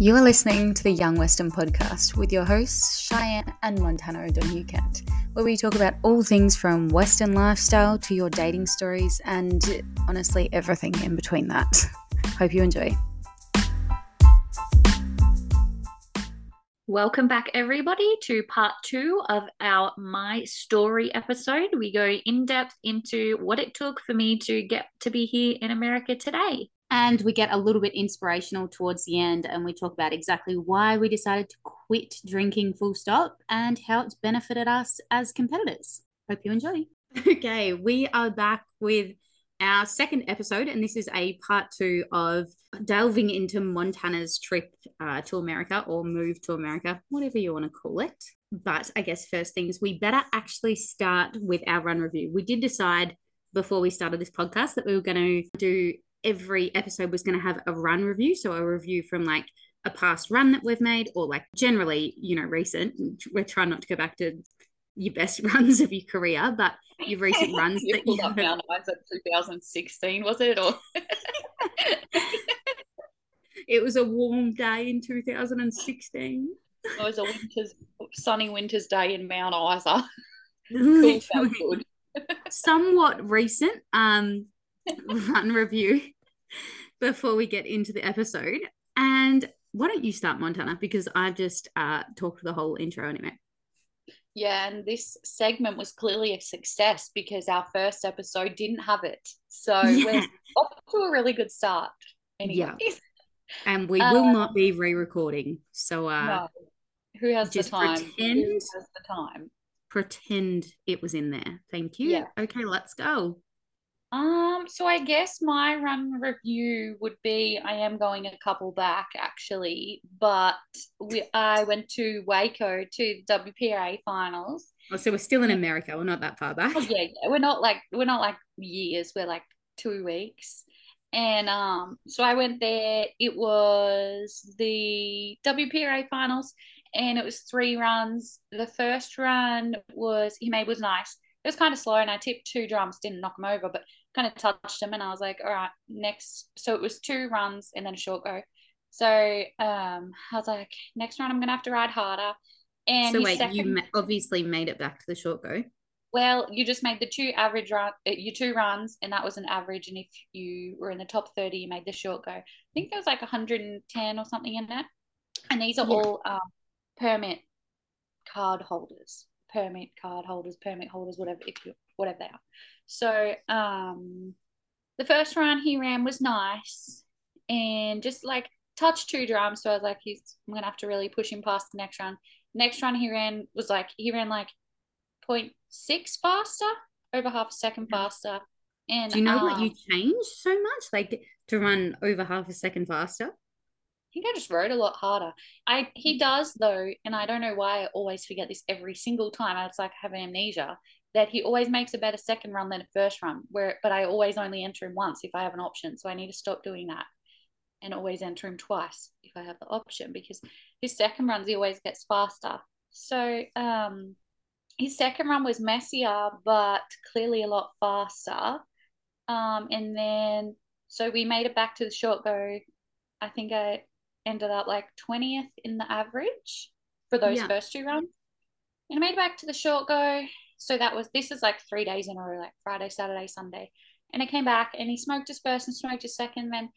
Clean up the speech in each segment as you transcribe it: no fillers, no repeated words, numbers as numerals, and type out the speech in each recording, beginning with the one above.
You are listening to the Young Western Podcast with your hosts, Cheyenne and Montana O'Donoghue-Kent, where we talk about all things from Western lifestyle to your dating stories and honestly everything in between that. Hope you enjoy. Welcome back, everybody, to part two of our My Story episode. We go in depth into what it took for me to get to be here in America today. And we get a little bit inspirational towards the end, and we talk about exactly why we decided to quit drinking full stop and how it's benefited us as competitors. Hope you enjoy. Okay, we are back with our second episode, and this is a part two of delving into Montana's trip to America, or move to America, whatever you want to call it. But I guess first things, we better actually start with our run review. We did decide before we started this podcast that we were going to do every episode was going to have a run review, so a review from like a past run that we've made, or like generally, you know, recent. We're trying not to go back to your best runs of your career, but your recent runs. You that pulled up now, was it 2016, was it? Or it was a warm day in 2016. It was a sunny winter's day in Mount Isa. Cool, felt good. Somewhat recent run review before we get into the episode. And why don't you start, Montana, because I've just talked the whole intro anyway. Yeah, and this segment was clearly a success because our first episode didn't have it, so we're off to a really good start anyway. Yeah, and we will not be re-recording, so no. Who has the time? Pretend it was in there. Thank you. Yeah. Okay, let's go. So I guess my run review would be, I am going a couple back actually, but I went to Waco to the WPRA finals. Oh, so we're still in America. We're not that far back. Oh, yeah. We're not like years. We're like 2 weeks. And so I went there. It was the WPRA finals, and it was 3 runs. The first run he made was nice. It was kind of slow, and I tipped 2 drums, didn't knock them over, but kind of touched them, and I was like, all right, next. So it was 2 runs and then a short go. So I was like, next round I'm going to have to ride harder. And so wait, you obviously made it back to the short go. Well, you just made the 2 runs, and that was an average, and if you were in the top 30, you made the short go. I think there was like 110 or something in it, and these are all permit holders, whatever they are. So the first round he ran was nice, and just like touched 2 drums. So I was like, I'm going to have to really push him past the next round. Next round he ran was like, he ran like 0.6 faster, over half a second faster. And do you know what you changed so much, like to run over half a second faster? I think I just rode a lot harder. He does though, and I don't know why I always forget this every single time. It's like I have amnesia, that he always makes a better second run than a first run. But I always only enter him once if I have an option, so I need to stop doing that and always enter him twice if I have the option, because his second runs he always gets faster. So his second run was messier, but clearly a lot faster. And then so we made it back to the short go. I think I ended up like 20th in the average for those first 2 rounds, and I made it back to the short go. So this is like 3 days in a row, like Friday, Saturday, Sunday, and I came back and he smoked his first and smoked his second. Then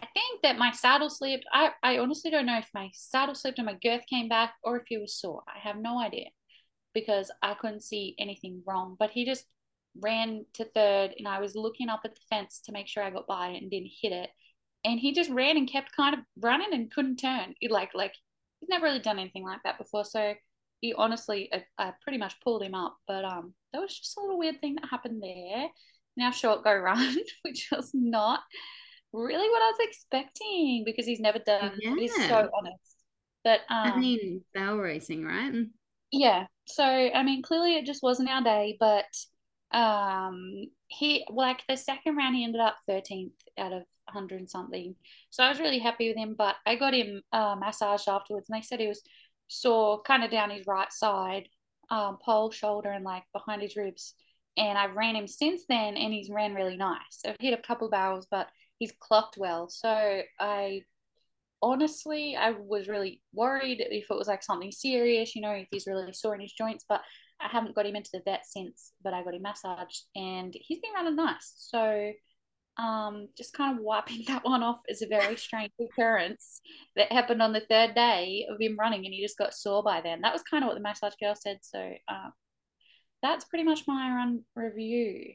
I think that my saddle slipped. I honestly don't know if my saddle slipped and my girth came back, or if he was sore. I have no idea, because I couldn't see anything wrong, but he just ran to third, and I was looking up at the fence to make sure I got by it and didn't hit it. And he just ran and kept kind of running and couldn't turn. Like he's never really done anything like that before. So he honestly, I pretty much pulled him up. But that was just a little weird thing that happened there. Now short go run, which was not really what I was expecting, because he's never done. Yeah. He's so honest. But I mean, barrel racing, right? Yeah. So I mean, clearly it just wasn't our day. But he like the second round he ended up 13th out of 100 and something, so I was really happy with him. But I got him massaged afterwards, and they said he was sore kind of down his right side, pole, shoulder, and like behind his ribs. And I've ran him since then, and he's ran really nice. I've hit a couple barrels, but he's clocked well. So I honestly, I was really worried if it was like something serious, you know, if he's really sore in his joints, but I haven't got him into the vet since, but I got him massaged and he's been running nice. So just kind of wiping that one off as a very strange occurrence that happened on the third day of him running, and he just got sore by then. That was kind of what the massage girl said. So that's pretty much my run review.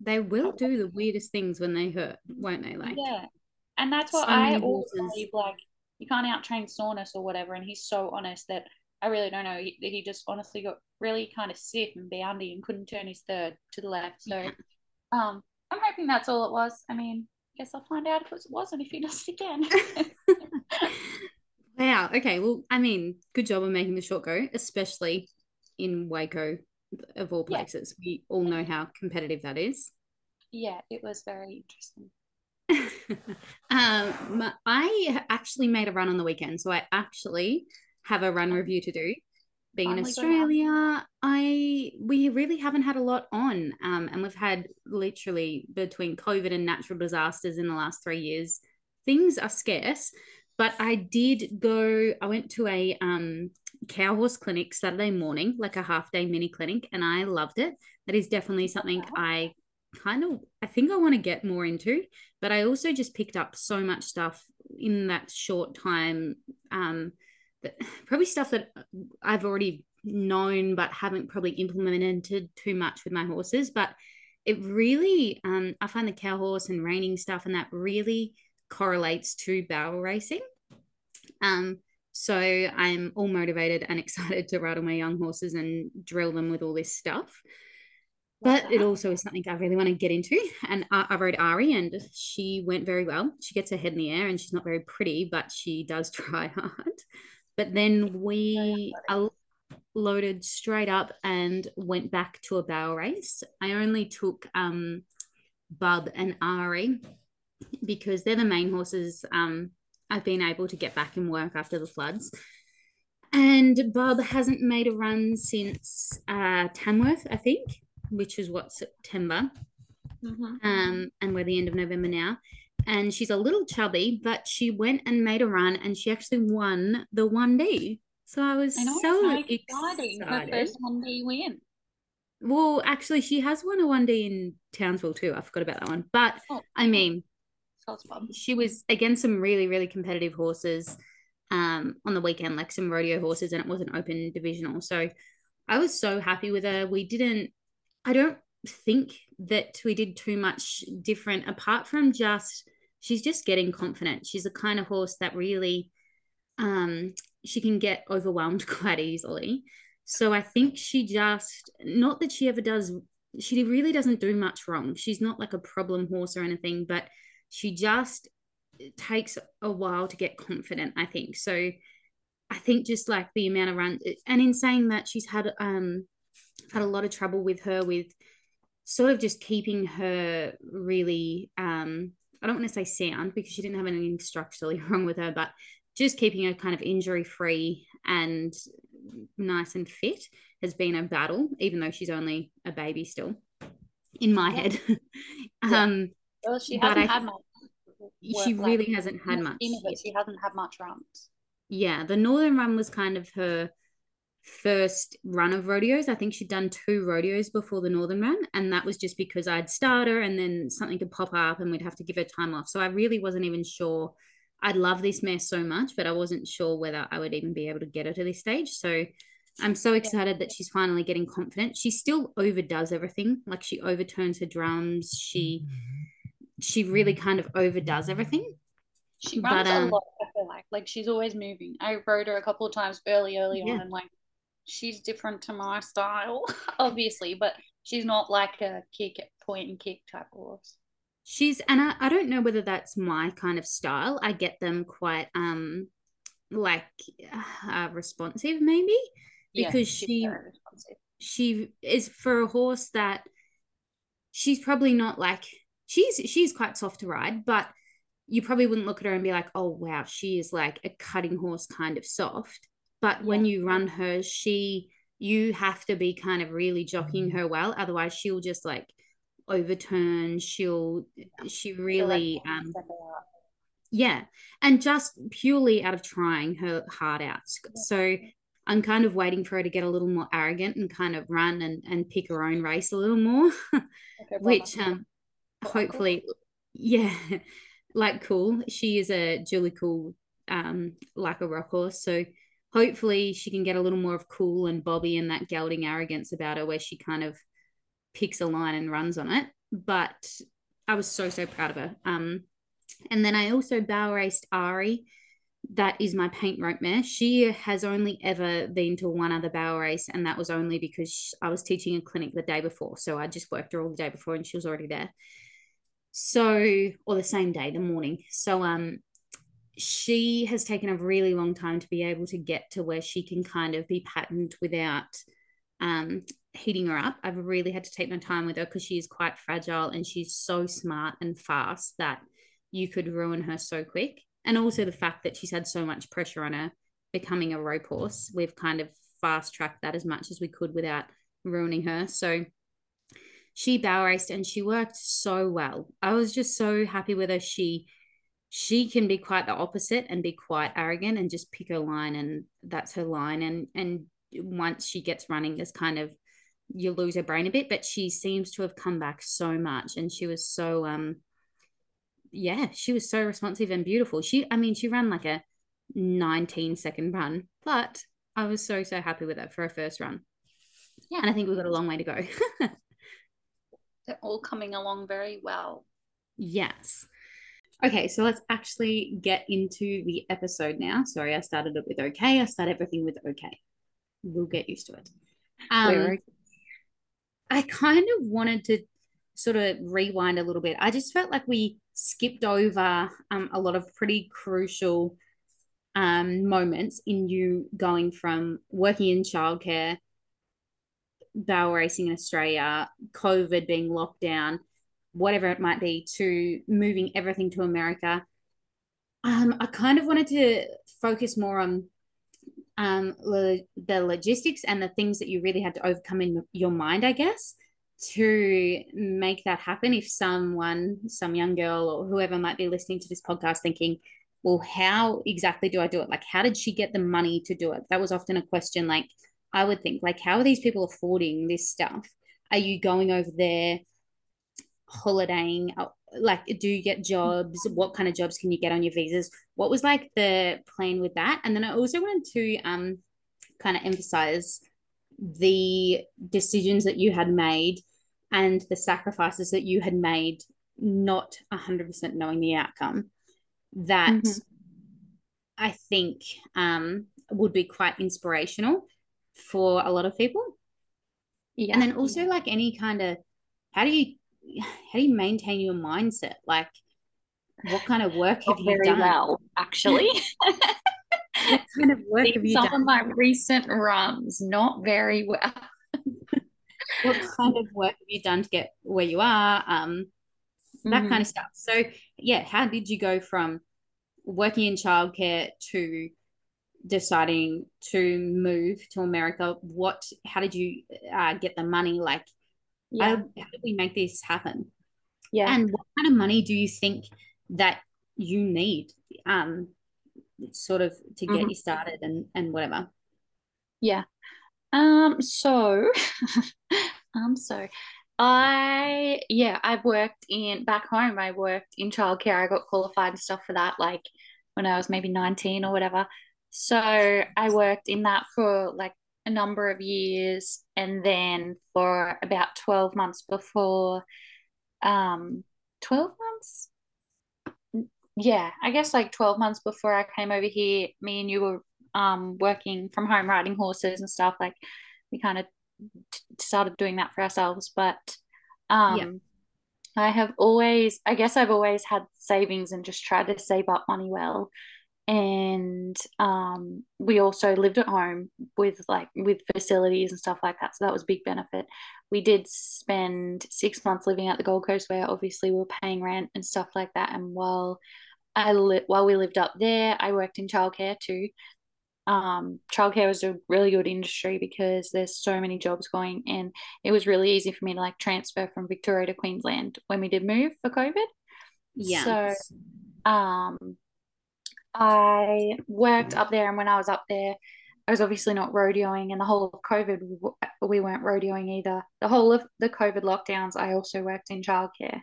They will do the weirdest things when they hurt, won't they? Like, yeah, and that's what I always believe, like, you can't out-train soreness or whatever, and he's so honest that I really don't know. He just honestly got really kind of stiff and boundy and couldn't turn his third to the left. So yeah. I'm hoping that's all it was. I mean, I guess I'll find out if it wasn't, if he does it again. Wow. Okay. Well, I mean, good job on making the short go, especially in Waco, of all places. Yeah. We all know how competitive that is. Yeah, it was very interesting. I actually made a run on the weekend, so I actually have a run review to do. Being in Australia, we really haven't had a lot on, and we've had literally between COVID and natural disasters in the last 3 years, things are scarce. But I did go. I went to a cow horse clinic Saturday morning, like a half day mini clinic, and I loved it. That is definitely something I think I want to get more into. But I also just picked up so much stuff in that short time. Probably stuff that I've already known but haven't probably implemented too much with my horses, but it really I find the cow horse and reining stuff and that really correlates to barrel racing, so I'm all motivated and excited to ride on my young horses and drill them with all this stuff. But it also is something I really want to get into. And I rode Ari and she went very well. She gets her head in the air and she's not very pretty, but she does try hard. But then we loaded straight up and went back to a barrel race. I only took Bub and Ari because they're the main horses I've been able to get back in work after the floods. And Bub hasn't made a run since Tamworth, I think, which is what, September, and we're the end of November now. And she's a little chubby, but she went and made a run and she actually won the 1D. So I was so excited. Her first 1D win. Well, actually, she has won a 1D in Townsville too. I forgot about that one. But, I mean, she was against some really, really competitive horses on the weekend, like some rodeo horses, and it was an open divisional. So I was so happy with her. I don't think that we did too much different apart from she's just getting confident. She's the kind of horse that really, she can get overwhelmed quite easily. So I think she really doesn't do much wrong. She's not like a problem horse or anything, but she just takes a while to get confident, I think. So I think just like the amount of runs, and in saying that, she's had a lot of trouble with her with sort of just keeping her really, I don't want to say sound because she didn't have anything structurally wrong with her, but just keeping her kind of injury free and nice and fit has been a battle, even though she's only a baby still in my head. Yeah. Well, she hasn't had much. She really hasn't had much. She hasn't had much runs. Yeah, the Northern run was kind of her first run of rodeos. I think she'd done 2 rodeos before the Northern run, and that was just because I'd start her and then something could pop up and we'd have to give her time off. So I really wasn't even sure. I'd love this mare so much, but I wasn't sure whether I would even be able to get her to this stage. So I'm so excited that she's finally getting confident. She still overdoes everything. Like she overturns her drums. She really kind of overdoes everything. She runs a lot, I feel like. Like she's always moving. I rode her a couple of times early on, and like she's different to my style, obviously, but she's not like a point and kick type horse. I don't know whether that's my kind of style. I get them quite responsive maybe, because she is for a horse that she's probably not like, she's quite soft to ride, but you probably wouldn't look at her and be like, oh wow, she is like a cutting horse kind of soft. But when you run her, you have to be kind of really jockeying her well. Otherwise, she'll just like overturn. She really, Yeah. And just purely out of trying her heart out. So I'm kind of waiting for her to get a little more arrogant and kind of run and pick her own race a little more, okay, which hopefully, yeah, like Cool. She is a Julie Cool, like a rock horse. So hopefully she can get a little more of Cool and Bobby and that gelding arrogance about her where she kind of picks a line and runs on it. But I was so, so proud of her. And then I also barrel raced Ari. That is my paint rope mare. She has only ever been to one other barrel race, and that was only because I was teaching a clinic the day before. So I just worked her all the day before and she was already there. So, or the same day, the morning. So she has taken a really long time to be able to get to where she can kind of be patterned without heating her up. I've really had to take my time with her because she is quite fragile and she's so smart and fast that you could ruin her so quick. And also the fact that she's had so much pressure on her becoming a rope horse. We've kind of fast-tracked that as much as we could without ruining her. So she barrel raced and she worked so well. I was just so happy with her. She can be quite the opposite and be quite arrogant and just pick her line, and that's her line. And once she gets running, there's kind of, you lose her brain a bit, but she seems to have come back so much. And she was so... yeah, she was so responsive and beautiful. She ran like a 19-second run, but I was so, so happy with that for her first run. Yeah. And I think we've got a long way to go. They're all coming along very well. Yes. Okay, so let's actually get into the episode now. Sorry, I started it with okay. I start everything with okay. We'll get used to it. I kind of wanted to sort of rewind a little bit. I just felt like we skipped over a lot of pretty crucial moments in you going from working in childcare, barrel racing in Australia, COVID, being locked down, whatever it might be, to moving everything to America. I kind of wanted to focus more on the logistics and the things that you really had to overcome in your mind, I guess, to make that happen. If some young girl or whoever might be listening to this podcast thinking, well, how exactly do I do it? Like, how did she get the money to do it? That was often a question. Like, I would think, like, how are these people affording this stuff? Are you going over there holidaying? Like, do you get jobs? What kind of jobs can you get on your visas? What was like the plan with that? And then I also wanted to kind of emphasize the decisions that you had made and the sacrifices that you had made, not 100% knowing the outcome, that I think would be quite inspirational for a lot of people. Yeah. And then also like any kind of, how do you maintain your mindset? Like, what kind of work have you done? Well, actually. What kind of work have you done? Some of my recent runs, not very well. What kind of work have you done to get where you are? That kind of stuff. So, yeah, how did you go from working in childcare to deciding to move to America? How did you get the money? Like, how did we make this happen? Yeah. And what kind of money do you think that you need? Sort of to get you started and whatever. Yeah. I worked in, back home, I worked in childcare. I got qualified and stuff for that, like when I was maybe 19 or whatever. So I worked in that for like a number of years, and then for about 12 months before 12 months? Yeah, I guess like 12 months before I came over here, me and you were working from home, riding horses and stuff. Like, we kind of started doing that for ourselves. But I've always had savings and just tried to save up money well. And we also lived at home with facilities and stuff like that. So that was a big benefit. We did spend 6 months living at the Gold Coast, where obviously we were paying rent and stuff like that. And while we lived up there, I worked in childcare too. Childcare was a really good industry because there's so many jobs going, and it was really easy for me to like transfer from Victoria to Queensland when we did move for COVID. Yeah. So I worked up there, and when I was up there, I was obviously not rodeoing, and the whole of COVID, we weren't rodeoing either. The whole of the COVID lockdowns, I also worked in childcare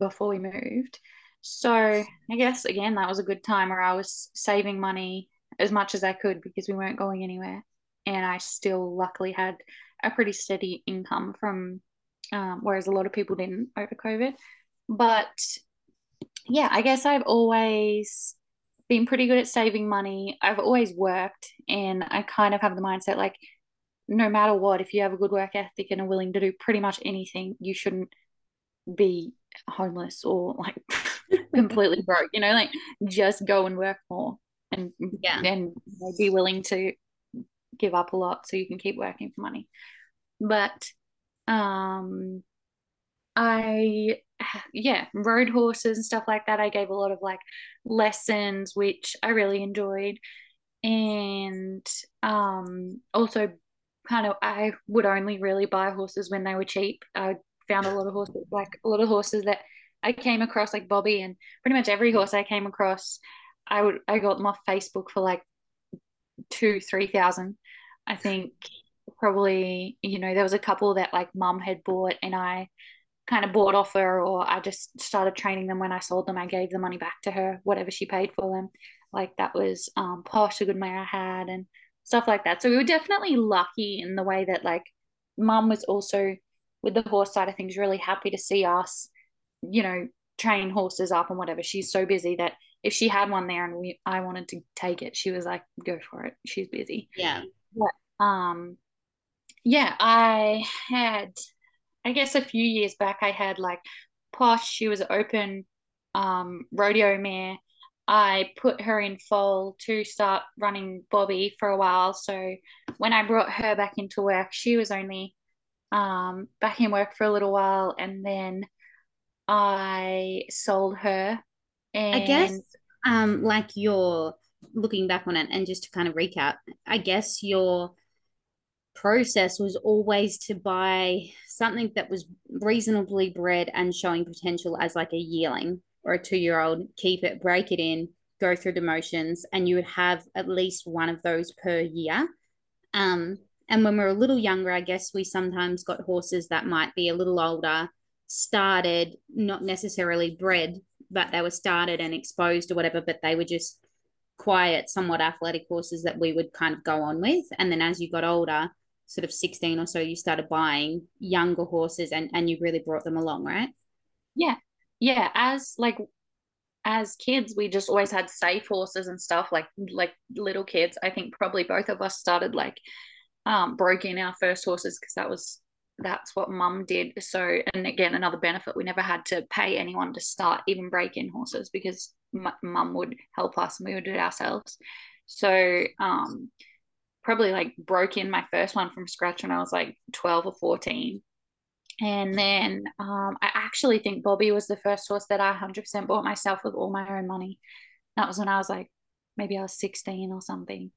before we moved. So I guess, again, that was a good time where I was saving money as much as I could because we weren't going anywhere. And I still luckily had a pretty steady income from, whereas a lot of people didn't over COVID. But yeah, I guess I've always been pretty good at saving money. I've always worked, and I kind of have the mindset, like, no matter what, if you have a good work ethic and are willing to do pretty much anything, you shouldn't be homeless or like completely broke, you know, like just go and work more and and be willing to give up a lot so you can keep working for money. But I rode horses and stuff like that. I gave a lot of like lessons, which I really enjoyed, and also kind of I would only really buy horses when they were cheap. I found a lot of horses that I came across, like Bobby, and pretty much every horse I came across I got them off Facebook for like 2,000-3,000, I think, probably. You know, there was a couple that like mum had bought and I kind of bought off her, or I just started training them. When I sold them, I gave the money back to her, whatever she paid for them. Like that was Posh, a good mare I had, and stuff like that. So we were definitely lucky in the way that like mum was also, with the horse side of things, really happy to see us, you know, train horses up and whatever. She's so busy that if she had one there and I wanted to take it, she was like, go for it. She's busy. Yeah. But, I had, I guess a few years back, I had like Posh. She was an open rodeo mare. I put her in foal to start running Bobby for a while. So when I brought her back into work, she was only back in work for a little while, and then I sold her. And I guess like you're looking back on it, and just to kind of recap, I guess your process was always to buy something that was reasonably bred and showing potential as like a yearling or a 2-year-old, keep it, break it in, go through the motions, and you would have at least one of those per year. And when we were a little younger, I guess we sometimes got horses that might be a little older, started, not necessarily bred, but they were started and exposed or whatever, but they were just quiet, somewhat athletic horses that we would kind of go on with. And then as you got older, sort of 16 or so, you started buying younger horses and you really brought them along, right? Yeah. Yeah. As kids, we just always had safe horses and stuff, like little kids. I think probably both of us started like, broke in our first horses because that's what mum did. So, and again, another benefit, we never had to pay anyone to start even break in horses because mum would help us and we would do it ourselves. So probably like broke in my first one from scratch when I was like 12 or 14, and then I actually think Bobby was the first horse that I 100% bought myself with all my own money. That was when I was like, maybe I was 16 or something.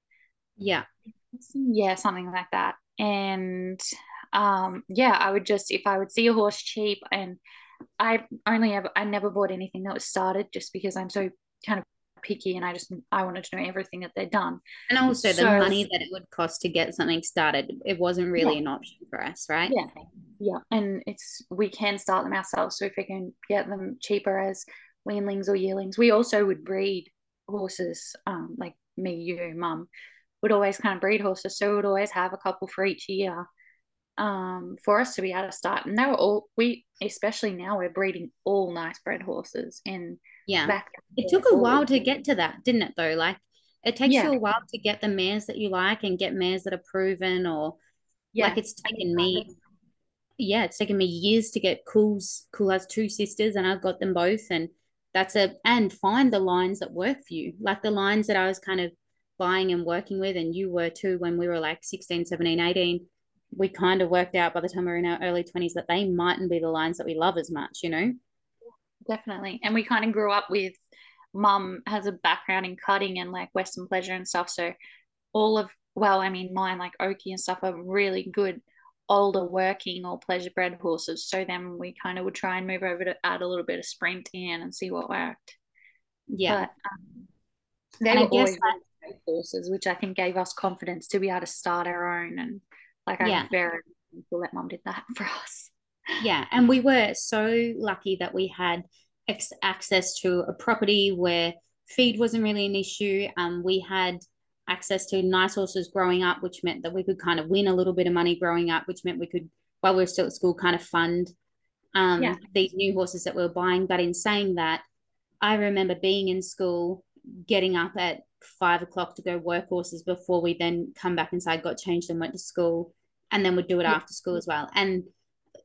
Yeah, something like that. And I would just, if I would see a horse cheap, and I never bought anything that was started just because I'm so kind of picky, and I wanted to know everything that they'd done. And also the money that it would cost to get something started, it wasn't really an option for us, right? Yeah. And we can start them ourselves. So if we can get them cheaper as weanlings or yearlings, we also would breed horses, like me, you, mum, would always kind of breed horses, so we would always have a couple for each year for us to be able to start. And they were all, especially now, we're breeding all nice bred horses. And it took a while to get to that, didn't it though? Like it takes you a while to get the mares that you like and get mares that are proven, or like it's taken me years to get Cool's. Cool has two sisters and I've got them both, and find the lines that work for you, like the lines that I was kind of buying and working with, and you were too when we were like 16, 17, 18. We kind of worked out by the time we were in our early 20s that they mightn't be the lines that we love as much, you know? Definitely. And we kind of grew up with, mum has a background in cutting and like Western pleasure and stuff. So mine, like Oki and stuff, are really good older working or pleasure bred horses. So then we kind of would try and move over to add a little bit of sprint in and see what worked. Yeah. But, They were always courses, which I think gave us confidence to be able to start our own. And like, I'm very thankful that Mum did that for us. Yeah, and we were so lucky that we had access to a property where feed wasn't really an issue. We had access to nice horses growing up, which meant that we could kind of win a little bit of money growing up, which meant we could, while we were still at school, kind of fund these new horses that we were buying. But in saying that, I remember being in school, getting up at 5 o'clock to go work horses before we then come back inside, got changed and went to school, and then would do it after school as well. And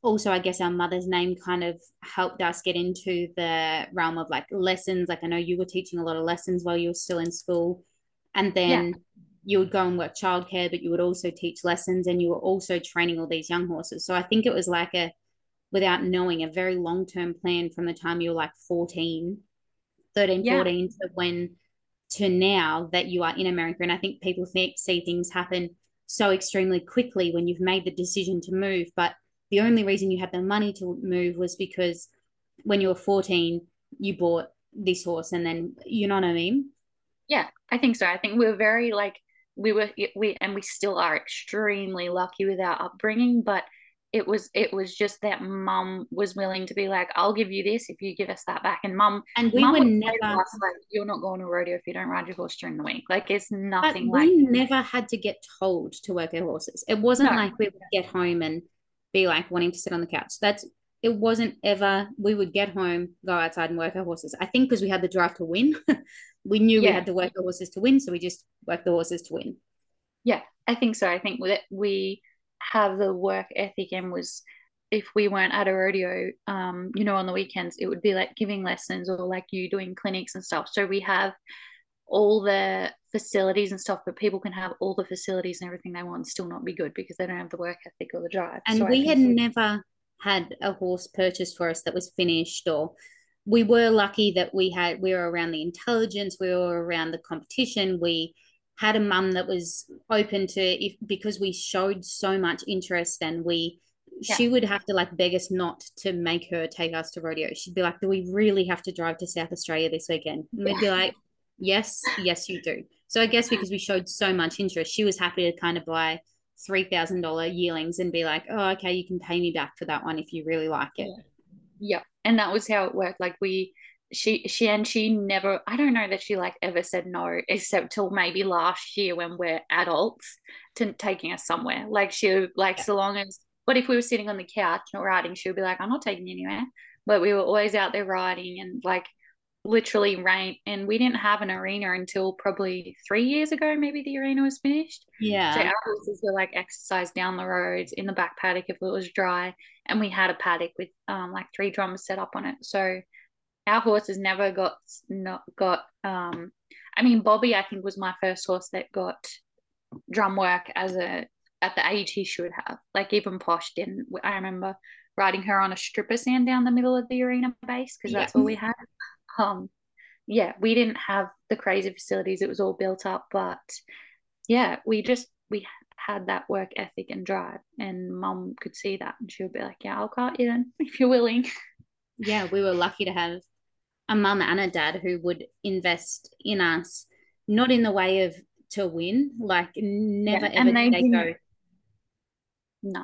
also, I guess our mother's name kind of helped us get into the realm of like lessons. Like, I know you were teaching a lot of lessons while you were still in school, and then you would go and work childcare, but you would also teach lessons, and you were also training all these young horses. So I think it was like a, without knowing, a very long-term plan from the time you were like 13, 14 to when, to now that you are in America. And I think people see things happen so extremely quickly when you've made the decision to move, but the only reason you had the money to move was because when you were 14, you bought this horse, and then, you know what I mean? Yeah, I think so. I think we were very we still are extremely lucky with our upbringing, but it was just that Mum was willing to be like, I'll give you this if you give us that back. And Mum would never say to us, like, you're not going to rodeo if you don't ride your horse during the week. Like, it's nothing like that. We never had to get told to work our horses. It wasn't like we would get home and be like wanting to sit on the couch. It wasn't ever, we would get home, go outside and work our horses. I think because we had the drive to win, we knew we had to work the horses to win. So we just worked the horses to win. Yeah, I think so. I think that we have the work ethic, and was, if we weren't at a rodeo, on the weekends, it would be like giving lessons or like you doing clinics and stuff. So we have all the facilities and stuff, but people can have all the facilities and everything they want and still not be good because they don't have the work ethic or the drive. And so we had never had a horse purchased for us that was finished, or we were lucky that we were around the intelligence, we were around the competition. We had a mum that was open to it because we showed so much interest, and she would have to like beg us not to make her take us to rodeo. She'd be like, do we really have to drive to South Australia this weekend? And we'd be like, yes you do. So I guess because we showed so much interest, she was happy to kind of buy $3,000 yearlings and be like, oh, okay, you can pay me back for that one if you really like it. Yeah. And that was how it worked. Like she never, I don't know that she like ever said no, except till maybe last year when we're adults, to taking us somewhere. Like she like, so long as, but if we were sitting on the couch not riding, she would be like, I'm not taking you anywhere. But we were always out there riding, and like literally rain, and we didn't have an arena until probably 3 years ago. Maybe the arena was finished. Yeah. So our horses were like exercised down the roads in the back paddock if it was dry, and we had a paddock with like 3 drums set up on it. So our horses never got. I mean, Bobby, I think, was my first horse that got drum work at the age he should have. Like even Posh didn't. I remember riding her on a stripper sand down the middle of the arena base because that's all we had. We didn't have the crazy facilities. It was all built up, but we had that work ethic and drive, and Mum could see that, and she would be like, yeah, I'll cart you then if you're willing. Yeah, we were lucky to have a mum and a dad who would invest in us, not in the way of to win, like never ever did they go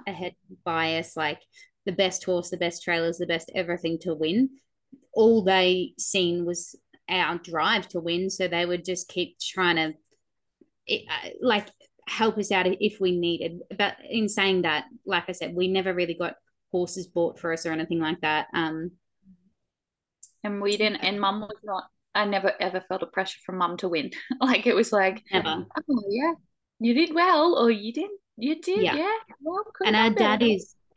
ahead bias, like the best horse, the best trailers, the best everything to win. All they seen was our drive to win, so they would just keep trying to help us out if we needed. But in saying that, like I said, we never really got horses bought for us or anything like that. And we didn't. And Mum was not. I never ever felt a pressure from Mum to win. Like it was like, never. Oh yeah, you did well, or you didn't. You did, yeah. Well, and our dad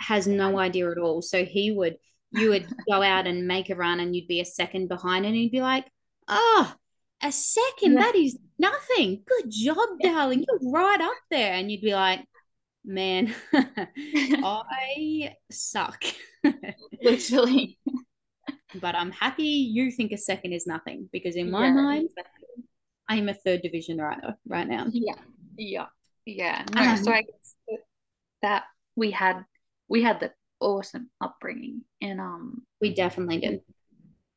has no idea at all. So he would. You would go out and make a run, and you'd be a second behind, and he'd be like, oh, a second, that is nothing. Good job, darling. You're right up there. And you'd be like, man, I suck. Literally. But I'm happy you think a second is nothing, because in my mind, I'm a third division rider right now. Yeah. No, so I guess that we had the awesome upbringing, and we definitely did.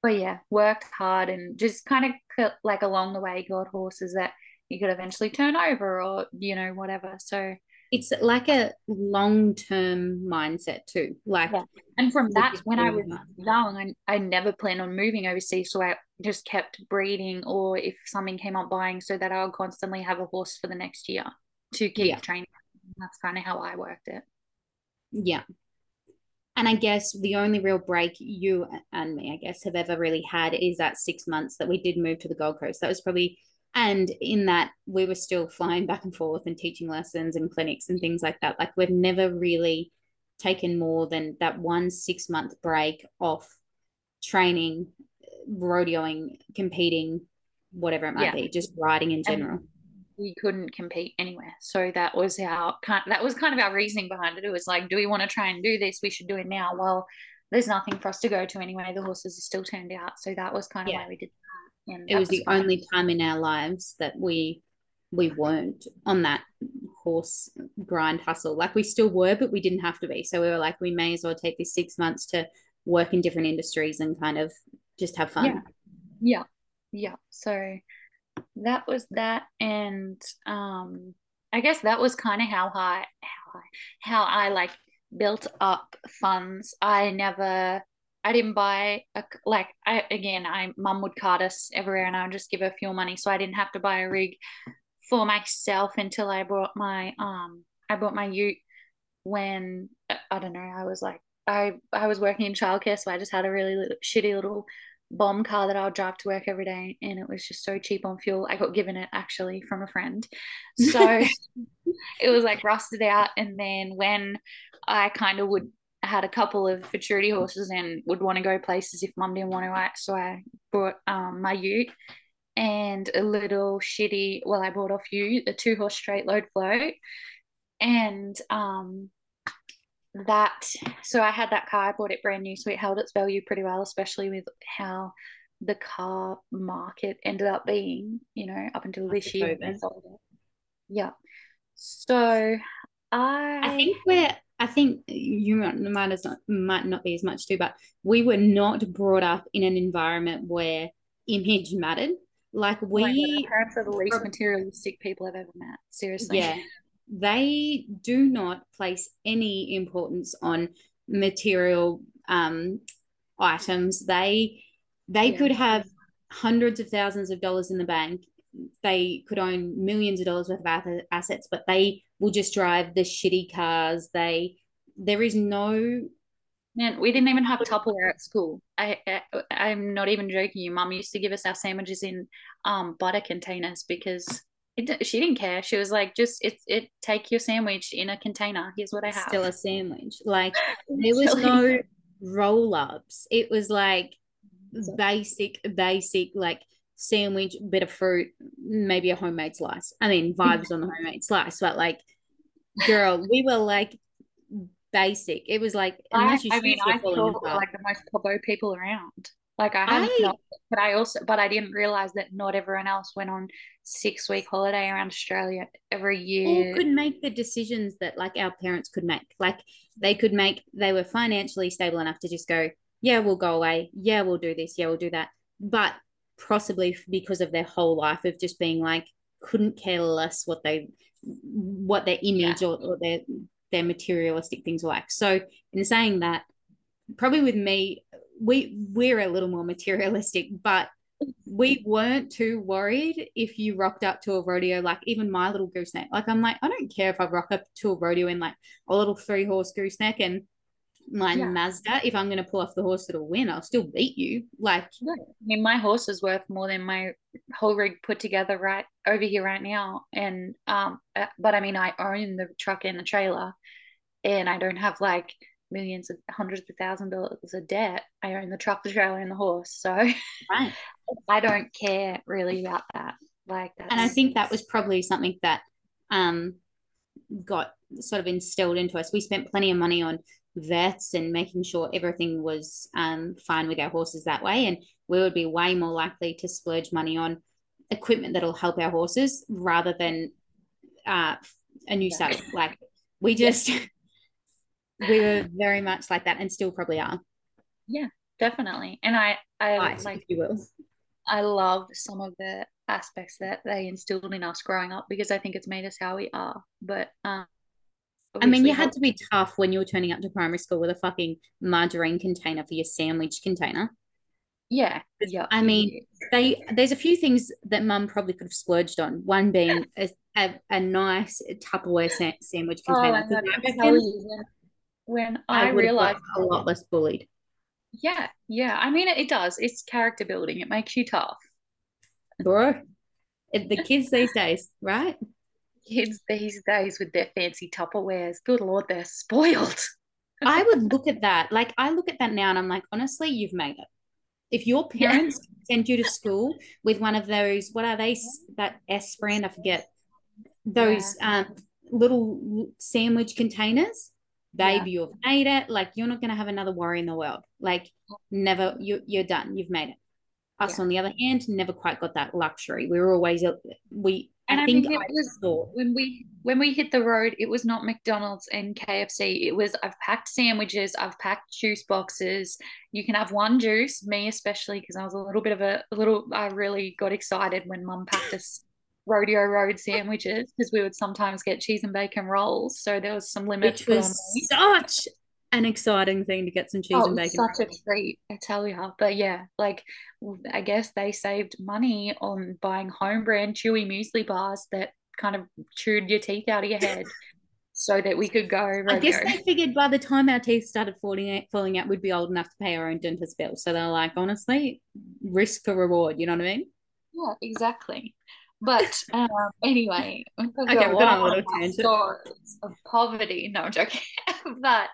but yeah, worked hard and just kind of like along the way got horses that you could eventually turn over or, you know, whatever. So it's like a long-term mindset too. Like, yeah. And from that, when I was young, I never planned on moving overseas. So I just kept breeding, or if something came up, buying, so that I'll constantly have a horse for the next year to keep training. That's kind of how I worked it. Yeah. And I guess the only real break you and me, I guess, have ever really had is that 6 months that we did move to the Gold Coast. That was probably... And in that, we were still flying back and forth and teaching lessons and clinics and things like that. Like, we've never really taken more than that 1 6-month break off training, rodeoing, competing, whatever it might be, just riding in general. And we couldn't compete anywhere. So that was kind of our reasoning behind it. It was like, do we want to try and do this? We should do it now. Well, there's nothing for us to go to anyway. The horses are still turned out. So that was kind of why we did that. And it was the only time in our lives that we weren't on that horse grind hustle. Like, we still were, but we didn't have to be. So we were like, we may as well take these 6 months to work in different industries and kind of just have fun. Yeah. So that was that. And I guess that was kind of how I like built up funds. I didn't buy, Mum would cart us everywhere and I would just give her fuel money. So I didn't have to buy a rig for myself until I bought my ute when, I don't know, I was like, I was working in childcare. So I just had a really shitty little bomb car that I would drive to work every day. And it was just so cheap on fuel. I got given it actually from a friend. So it was like rusted out. And then when I kind of had a couple of futurity horses and would want to go places if Mum didn't want to ride. So I bought my ute and a little shitty, I bought off you a 2-horse straight load float. And so I had that car, I bought it brand new, so it held its value pretty well, especially with how the car market ended up being, you know, up until this year. Yeah. So I think you might not be as much too, but we were not brought up in an environment where image mattered. Like, my parents are the least materialistic people I've ever met. Seriously. Yeah. They do not place any importance on material items. They could have hundreds of thousands of dollars in the bank. They could own millions of dollars worth of assets, but they will just drive the shitty cars. We didn't even have Tupperware at school. I'm not even joking you. Mum used to give us our sandwiches in butter containers because she didn't care. She was like, take your sandwich in a container. Here's what I have. Still a sandwich. Like, there was no roll-ups. It was like basic, like, sandwich, bit of fruit, maybe a homemade slice. I mean, vibes on the homemade slice, but like, girl, we were like basic. It was like, I thought we're like the most popo people around. Like, I didn't realize that not everyone else went on 6-week holiday around Australia every year. Or could make the decisions that like our parents could make. Like, they were financially stable enough to just go, yeah, we'll go away. Yeah, we'll do this. Yeah, we'll do that. But possibly because of their whole life of just being like, couldn't care less what their image or their materialistic things were like. So in saying that, probably with me, we're a little more materialistic, but we weren't too worried if you rocked up to a rodeo. Like, even my little gooseneck, like, I'm like, I don't care if I rock up to a rodeo in like a little 3-horse gooseneck and my Mazda. If I'm going to pull off the horse that'll win, I'll still beat you. Like, I mean, my horse is worth more than my whole rig put together right over here right now. And but I mean, I own the truck and the trailer, and I don't have like millions of hundreds of thousands of dollars of debt. I own the truck, the trailer, and the horse. So right. I don't care really about that. Like, and I think that was probably something that got sort of instilled into us. We spent plenty of money on vets and making sure everything was fine with our horses that way, and we would be way more likely to splurge money on equipment that'll help our horses rather than a new saddle. Like, we were very much like that, and still probably are. Definitely. And I love some of the aspects that they instilled in us growing up, because I think it's made us how we are. But I mean, you had to be tough when you were turning up to primary school with a fucking margarine container for your sandwich container. Yeah. Yeah. I mean, there's a few things that mum probably could have splurged on. One being a nice Tupperware sandwich container. Oh, when I realized a lot less bullied. Yeah. Yeah. I mean, it does. It's character building. It makes you tough. Bro, the kids these days, right? Kids these days with their fancy Tupperwares, good Lord, they're spoiled. I would look at that. Like, I look at that now and I'm like, honestly, you've made it. If your parents send you to school with one of those, what are they, that S brand, I forget, those little sandwich containers, babe, you've made it. Like, you're not going to have another worry in the world. Like, never, you're done. You've made it. Us, on the other hand, never quite got that luxury. We were always, when we hit the road, it was not McDonald's and KFC. It was, I've packed sandwiches, I've packed juice boxes. You can have one juice, me especially, because I was I really got excited when mum packed us rodeo road sandwiches, because we would sometimes get cheese and bacon rolls. So there was some limit. Which was such an exciting thing to get some cheese and bacon. Such a treat, I tell you. But yeah, like, I guess they saved money on buying home brand chewy muesli bars that kind of chewed your teeth out of your head, so that we could go rodeo. I guess they figured by the time our teeth started falling out, we'd be old enough to pay our own dentist bill. So they're like, honestly, risk for reward. You know what I mean? Yeah, exactly. But anyway, we've got a little tangent of poverty. No, I'm joking. But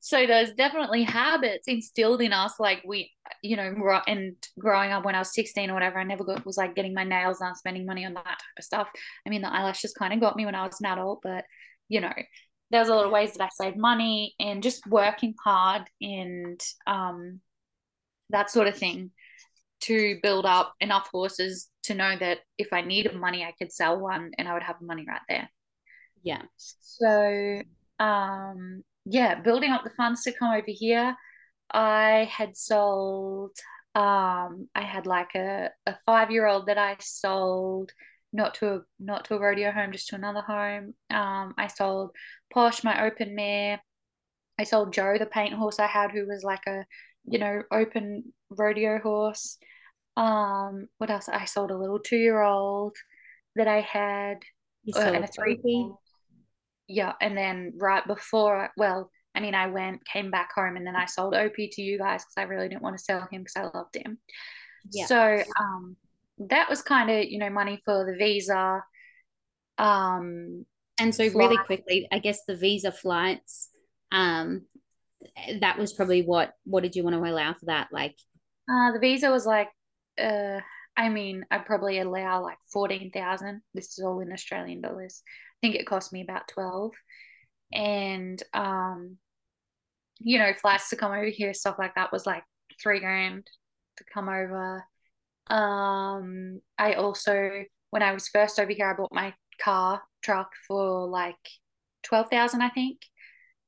so there's definitely habits instilled in us, like we, you know, and growing up when I was 16 or whatever, I never was like getting my nails done, spending money on that type of stuff. I mean, the eyelashes kind of got me when I was an adult, but you know, there's a lot of ways that I saved money and just working hard and that sort of thing, to build up enough horses to know that if I needed money, I could sell one and I would have the money right there. Yeah. So, building up the funds to come over here. I had sold, I had like a 5-year-old that I sold, not to a rodeo home, just to another home. I sold Posh, my open mare. I sold Joe, the paint horse I had, who was like a, you know, open rodeo horse. What else? I sold a little 2-year-old that I had, and a 3-year-old. Yeah, and then right before, I came back home, and then I sold Opie to you guys because I really didn't want to sell him because I loved him. Yeah. So that was kind of, you know, money for the visa. And so really quickly, I guess the visa flights, that was probably what did you want to allow for that? Like, the visa was like, I'd probably allow like 14,000. This is all in Australian dollars. I think it cost me about 12. And, you know, flights to come over here, stuff like that, was like $3,000 to come over. I also, when I was first over here, I bought my truck for like 12,000, I think.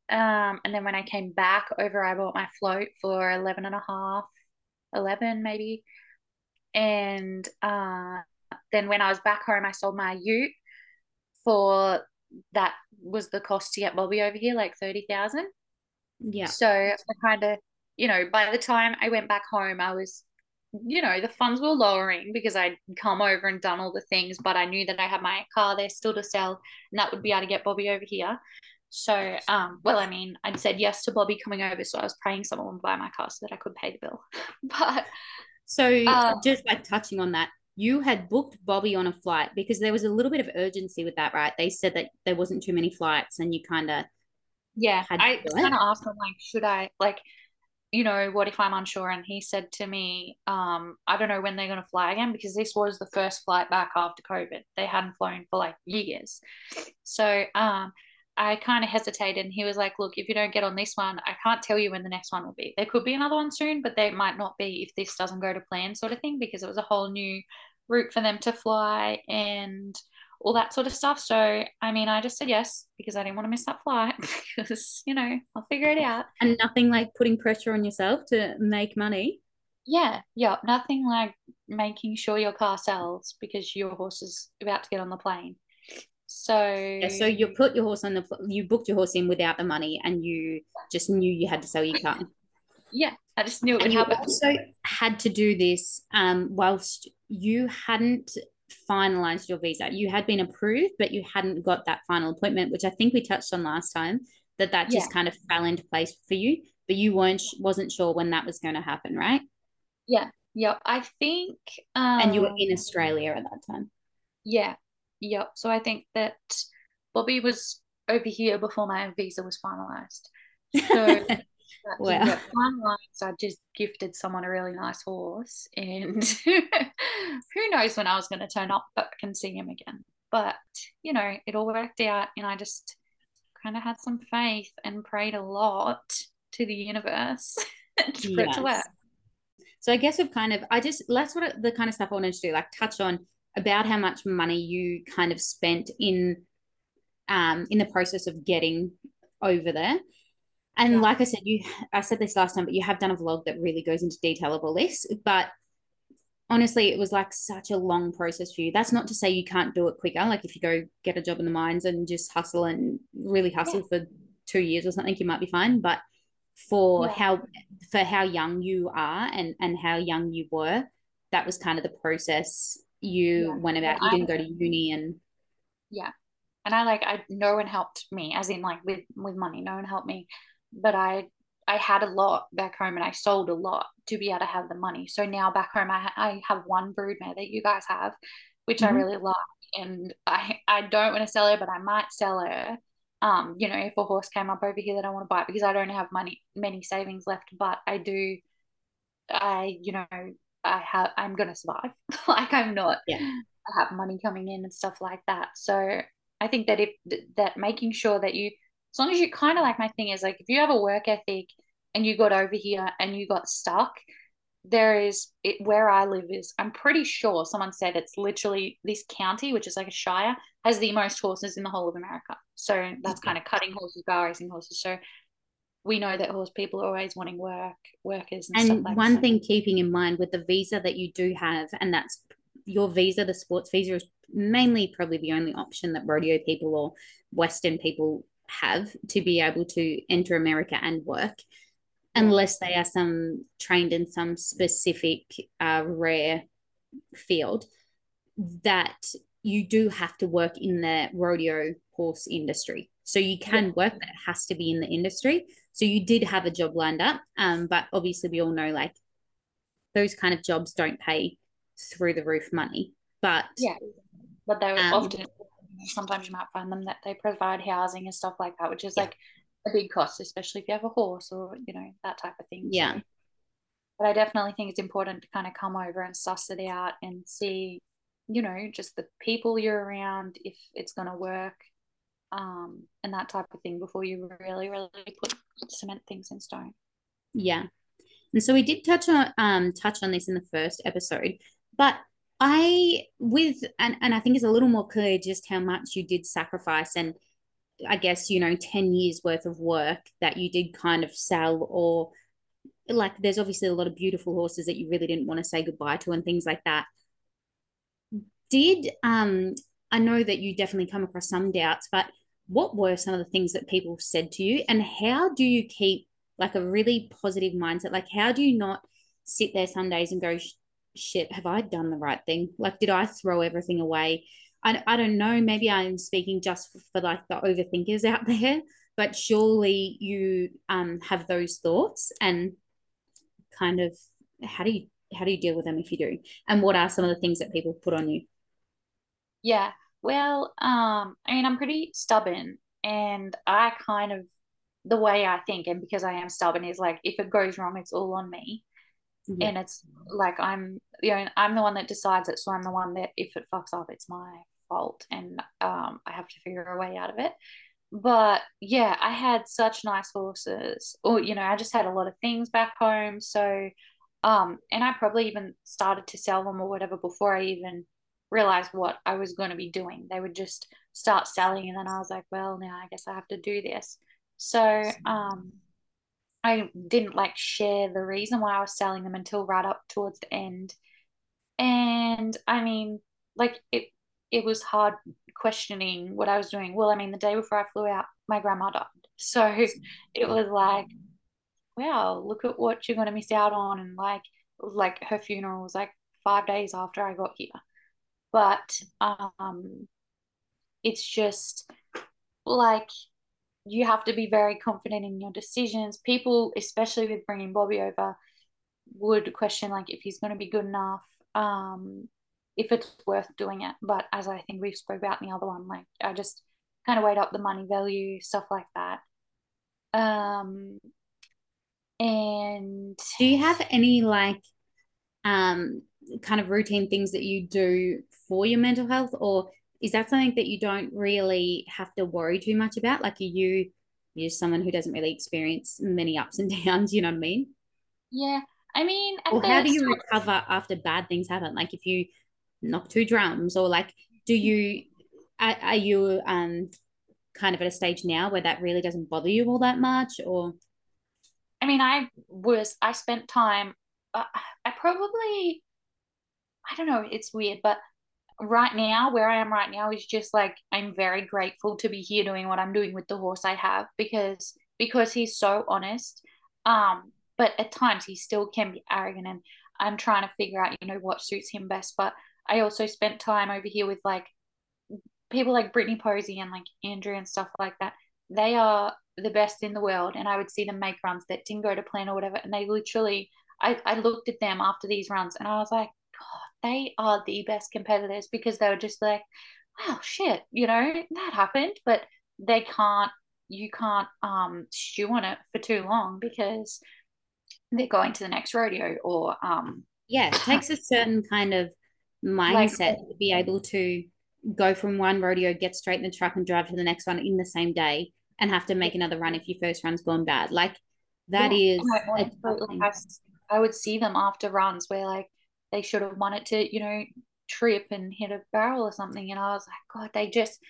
And then when I came back over, I bought my float for 11 maybe. And then when I was back home, I sold my ute for, that was the cost to get Bobby over here, like 30,000. Yeah. So I kind of, you know, by the time I went back home, I was, you know, the funds were lowering because I'd come over and done all the things, but I knew that I had my car there still to sell, and that would be able to get Bobby over here. So, I'd said yes to Bobby coming over, so I was praying someone would buy my car so that I could pay the bill. But so just like touching on that, you had booked Bobby on a flight because there was a little bit of urgency with that, right? They said that there wasn't too many flights, and you kind of I kind of asked him, like, should I, like, you know, what if I'm unsure? And he said to me, I don't know when they're going to fly again, because this was the first flight back after COVID. They hadn't flown for like years. So, I kind of hesitated, and he was like, look, if you don't get on this one, I can't tell you when the next one will be. There could be another one soon, but there might not be if this doesn't go to plan, sort of thing, because it was a whole new route for them to fly and all that sort of stuff. So, I mean, I just said yes because I didn't want to miss that flight because, you know, I'll figure it out. And nothing like putting pressure on yourself to make money. Yeah, nothing like making sure your car sells because your horse is about to get on the plane. So you put your horse on the, you booked your horse in without the money and you just knew you had to sell your car. Yeah, I just knew it would happen. You also had to do this whilst you hadn't finalised your visa. You had been approved, but you hadn't got that final appointment, which I think we touched on last time, that just kind of fell into place for you, but you wasn't sure when that was going to happen, right? Yeah, I think... and you were in Australia at that time. Yeah, so I think that Bobby was over here before my visa was finalised. So... Wow. I just gifted someone a really nice horse and who knows when I was going to turn up but I can see him again, but you know, it all worked out and I just kind of had some faith and prayed a lot to the universe for it to work. So I guess we've kind of that's what the kind of stuff I wanted to do, like touch on about how much money you kind of spent in the process of getting over there. And like I said, I said this last time, but you have done a vlog that really goes into detail of all this. But honestly, it was like such a long process for you. That's not to say you can't do it quicker. Like if you go get a job in the mines and just hustle and really hustle for 2 years or something, you might be fine. But for how young you are and how young you were, that was kind of the process you went about. You didn't go to uni and... Yeah. And no one helped me, as in like with money, no one helped me. But I had a lot back home and I sold a lot to be able to have the money. So now back home I have one broodmare that you guys have, which I really like. And I don't want to sell her, but I might sell her, you know, if a horse came up over here that I want to buy, because I don't have many savings left. But I'm going to survive. Like I have money coming in and stuff like that. So I think that making sure that you, as long as you kind of like, my thing is like, if you have a work ethic and you got over here and you got stuck, where I live is, I'm pretty sure someone said it's literally this county, which is like a shire, has the most horses in the whole of America. So that's kind of cutting horses, bar racing horses. So we know that horse people are always wanting workers and stuff like that. And one thing keeping in mind with the visa that you do have, and that's your visa, the sports visa is mainly probably the only option that rodeo people or Western people have to be able to enter America and work, unless they are some trained in some specific rare field, that you do have to work in the rodeo horse industry. So you can work, but it has to be in the industry. So you did have a job lined up, but obviously we all know like those kind of jobs don't pay through the roof money, but they were often, sometimes you might find them that they provide housing and stuff like that, which is like a big cost, especially if you have a horse or, you know, that type of thing. Yeah. So, but I definitely think it's important to kind of come over and suss it out and see, you know, just the people you're around, if it's going to work, and that type of thing before you really, really cement things in stone. Yeah. And so we did touch on this in the first episode, but I think it's a little more clear just how much you did sacrifice, and I guess, you know, 10 years worth of work that you did kind of sell, or like there's obviously a lot of beautiful horses that you really didn't want to say goodbye to and things like that. I know that you definitely come across some doubts, but what were some of the things that people said to you, and how do you keep like a really positive mindset? Like how do you not sit there some days and go, shit, have I done the right thing? Like, did I throw everything away? I don't know, maybe I'm speaking just for like the overthinkers out there, but surely you have those thoughts, and kind of how do you deal with them if you do, and what are some of the things that people put on you? Yeah, well, I mean, I'm pretty stubborn, and I kind of, the way I think, and because I am stubborn, is like if it goes wrong it's all on me. Yeah. And it's like I'm the one that decides it, so I'm the one that if it fucks up it's my fault, and I have to figure a way out of it. But yeah, I had such nice horses, or you know, I just had a lot of things back home. So and I probably even started to sell them or whatever before I even realize what I was going to be doing. They would just start selling, and then I was like, well, now I guess I have to do this. So I didn't like share the reason why I was selling them until right up towards the end. And I mean, like it was hard questioning what I was doing. Well, I mean, the day before I flew out, my grandma died. So it was like, wow, look at what you're going to miss out on. And like her funeral was like 5 days after I got here. But it's just like you have to be very confident in your decisions. People, especially with bringing Bobby over, would question like if he's going to be good enough, if it's worth doing it. But as I think we've spoke about in the other one, like I just kind of weighed up the money value, stuff like that. And do you have any like kind of routine things that you do for your mental health, or is that something that you don't really have to worry too much about? Like, are you're someone who doesn't really experience many ups and downs, you know what I mean? Yeah, I mean, or how do you recover after bad things happen? Like if you knock two drums, or like do you are you kind of at a stage now where that really doesn't bother you all that much? Or I mean, I spent time, I probably, I don't know, it's weird, but right now, where I am right now is just like, I'm very grateful to be here doing what I'm doing with the horse I have, because he's so honest. But at times he still can be arrogant, and I'm trying to figure out, you know, what suits him best. But I also spent time over here with like people like Brittany Posey and like Andrew and stuff like that. They are the best in the world, and I would see them make runs that didn't go to plan or whatever, and they literally, I looked at them after these runs and I was like, God, they are the best competitors, because they were just like, wow, shit, you know, that happened. But they can't, you can't stew on it for too long, because they're going to the next rodeo, or yeah, it takes a certain kind of mindset like, to be able to go from one rodeo, get straight in the truck and drive to the next one in the same day, and have to make another run if your first run's gone bad. Like that is, I would see them after runs where like they should have wanted to, you know, trip and hit a barrel or something, and I was like, God, they just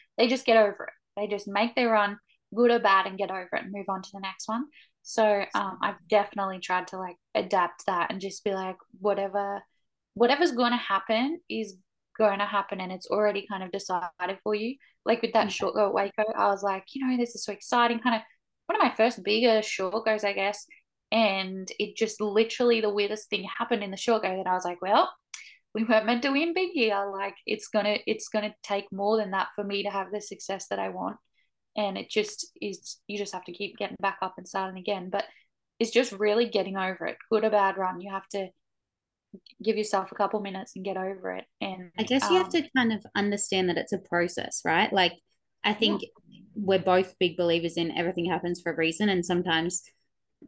get over it. They just make their run, good or bad, and get over it and move on to the next one. So I've definitely tried to like adapt that and just be like, whatever's going to happen is going to happen, and it's already kind of decided for you. Like with that short go at Waco, I was like, you know, this is so exciting, kind of one of my first bigger short goes, I guess, and it just literally the weirdest thing happened in the short go that I was like, well, we weren't meant to win big here, like it's gonna take more than that for me to have the success that I want. And it just is, you just have to keep getting back up and starting again. But it's just really getting over it, good or bad run, you have to give yourself a couple minutes and get over it. And I guess you have to kind of understand that it's a process, right? Like I think we're both big believers in everything happens for a reason, and sometimes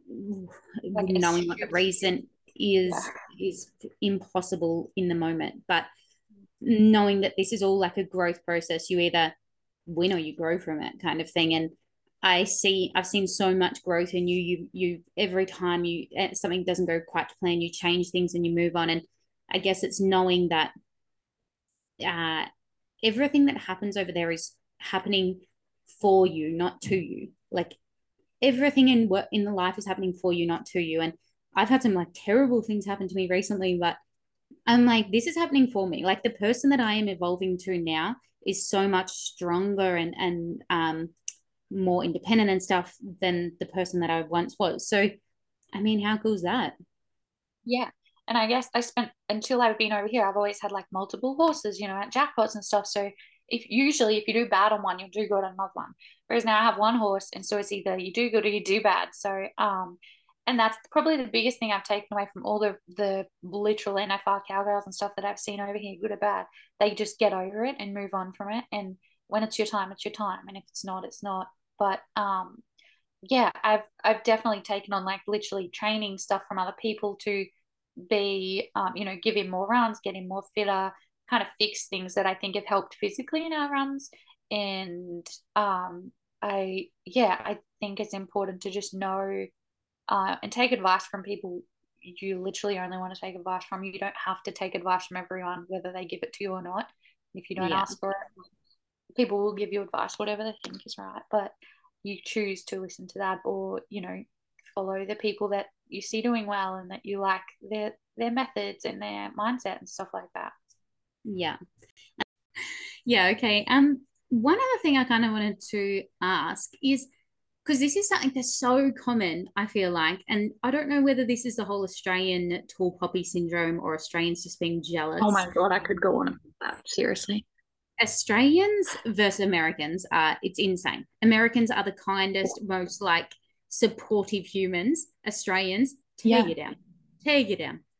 like knowing what the reason is impossible in the moment. But knowing that this is all like a growth process, you either win or you grow from it, kind of thing. And I've seen so much growth in you every time you something doesn't go quite to plan, you change things and you move on. And I guess it's knowing that everything that happens over there is happening for you, not to you. Like everything in the life is happening for you, not to you. And I've had some like terrible things happen to me recently, but I'm like, this is happening for me. Like the person that I am evolving to now is so much stronger and more independent and stuff than the person that I once was. So I mean, how cool is that? Yeah. And I guess I spent, until I've been over here, I've always had like multiple horses, you know, at jackpots and stuff. So if you do bad on one, you'll do good on another one, whereas now I have one horse, and so it's either you do good or you do bad. So and that's probably the biggest thing I've taken away from all the literal NFR cowgirls and stuff that I've seen over here, good or bad, they just get over it and move on from it. And when it's your time, it's your time, and if it's not, it's not. But yeah, I've definitely taken on like literally training stuff from other people to be, you know, give him more runs, get him more fitter, kind of fix things that I think have helped physically in our runs. And I think it's important to just know and take advice from people you literally only want to take advice from. You don't have to take advice from everyone, whether they give it to you or not. If you don't ask for it, people will give you advice, whatever they think is right. But you choose to listen to that, or, you know, follow the people that you see doing well and that you like their methods and their mindset and stuff like that. Yeah. Yeah, okay. One other thing I kind of wanted to ask is, because this is something that's so common, I feel like, and I don't know whether this is the whole Australian tall poppy syndrome or Australians just being jealous. Oh my God, I could go on about that, seriously. Australians versus Americans, it's insane. Americans are the kindest, most, like, supportive humans. Australians tear you down.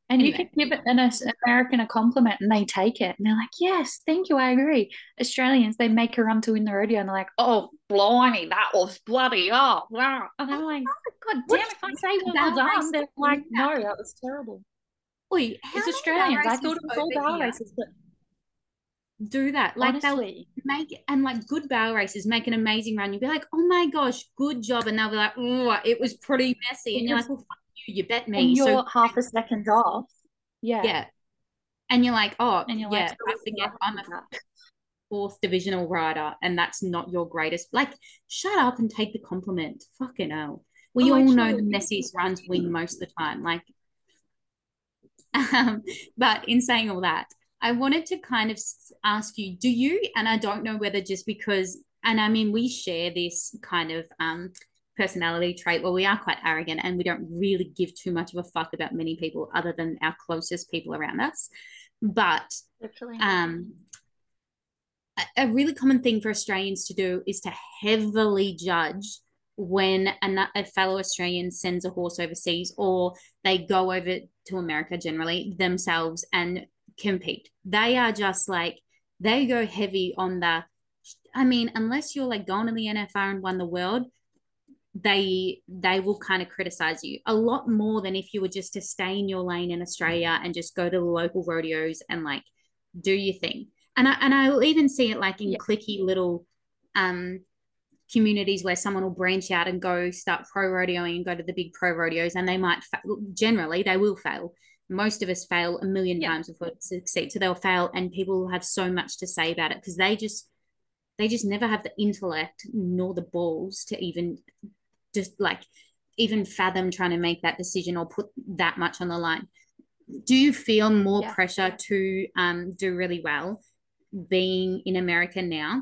And anyway, you can give an American a compliment and they take it. And they're like, yes, thank you, I agree. Australians, they make a run to win the rodeo and they're like, oh, blimey, that was bloody off. Wow. And I'm like, oh, God damn, if I say well done, they're like, no, that was terrible. Oi, it's Australians. I thought it was all barrel races. But do that. Like, they'll make, and like good barrel races make an amazing run. You'll be like, oh my gosh, good job. And they'll be like, oh, it was pretty messy. And you're like, well, you bet me. And you're half a second off. Yeah. And you're like, oh, and you're like, I forget I'm a fourth divisional rider and that's not your greatest. Like, shut up and take the compliment. Fucking hell. We all know the messiest runs win most of the time. Like, but in saying all that, I wanted to kind of ask you, do you, and I don't know whether just because, and I mean, we share this kind of, personality trait where we are quite arrogant and we don't really give too much of a fuck about many people other than our closest people around us, but a really common thing for Australians to do is to heavily judge when a fellow Australian sends a horse overseas, or they go over to America generally themselves and compete. They are just like, they go heavy on the, I mean, unless you're like going to the NFR and won the world, they will kind of criticize you a lot more than if you were just to stay in your lane in Australia and just go to the local rodeos and like do your thing. And I will even see it like in clicky little communities where someone will branch out and go start pro rodeoing and go to the big pro rodeos, and they might generally they will fail. Most of us fail a million times before we succeed, so they'll fail, and people will have so much to say about it because they just never have the intellect nor the balls to even just like even fathom trying to make that decision or put that much on the line. Do you feel more pressure to do really well being in America now?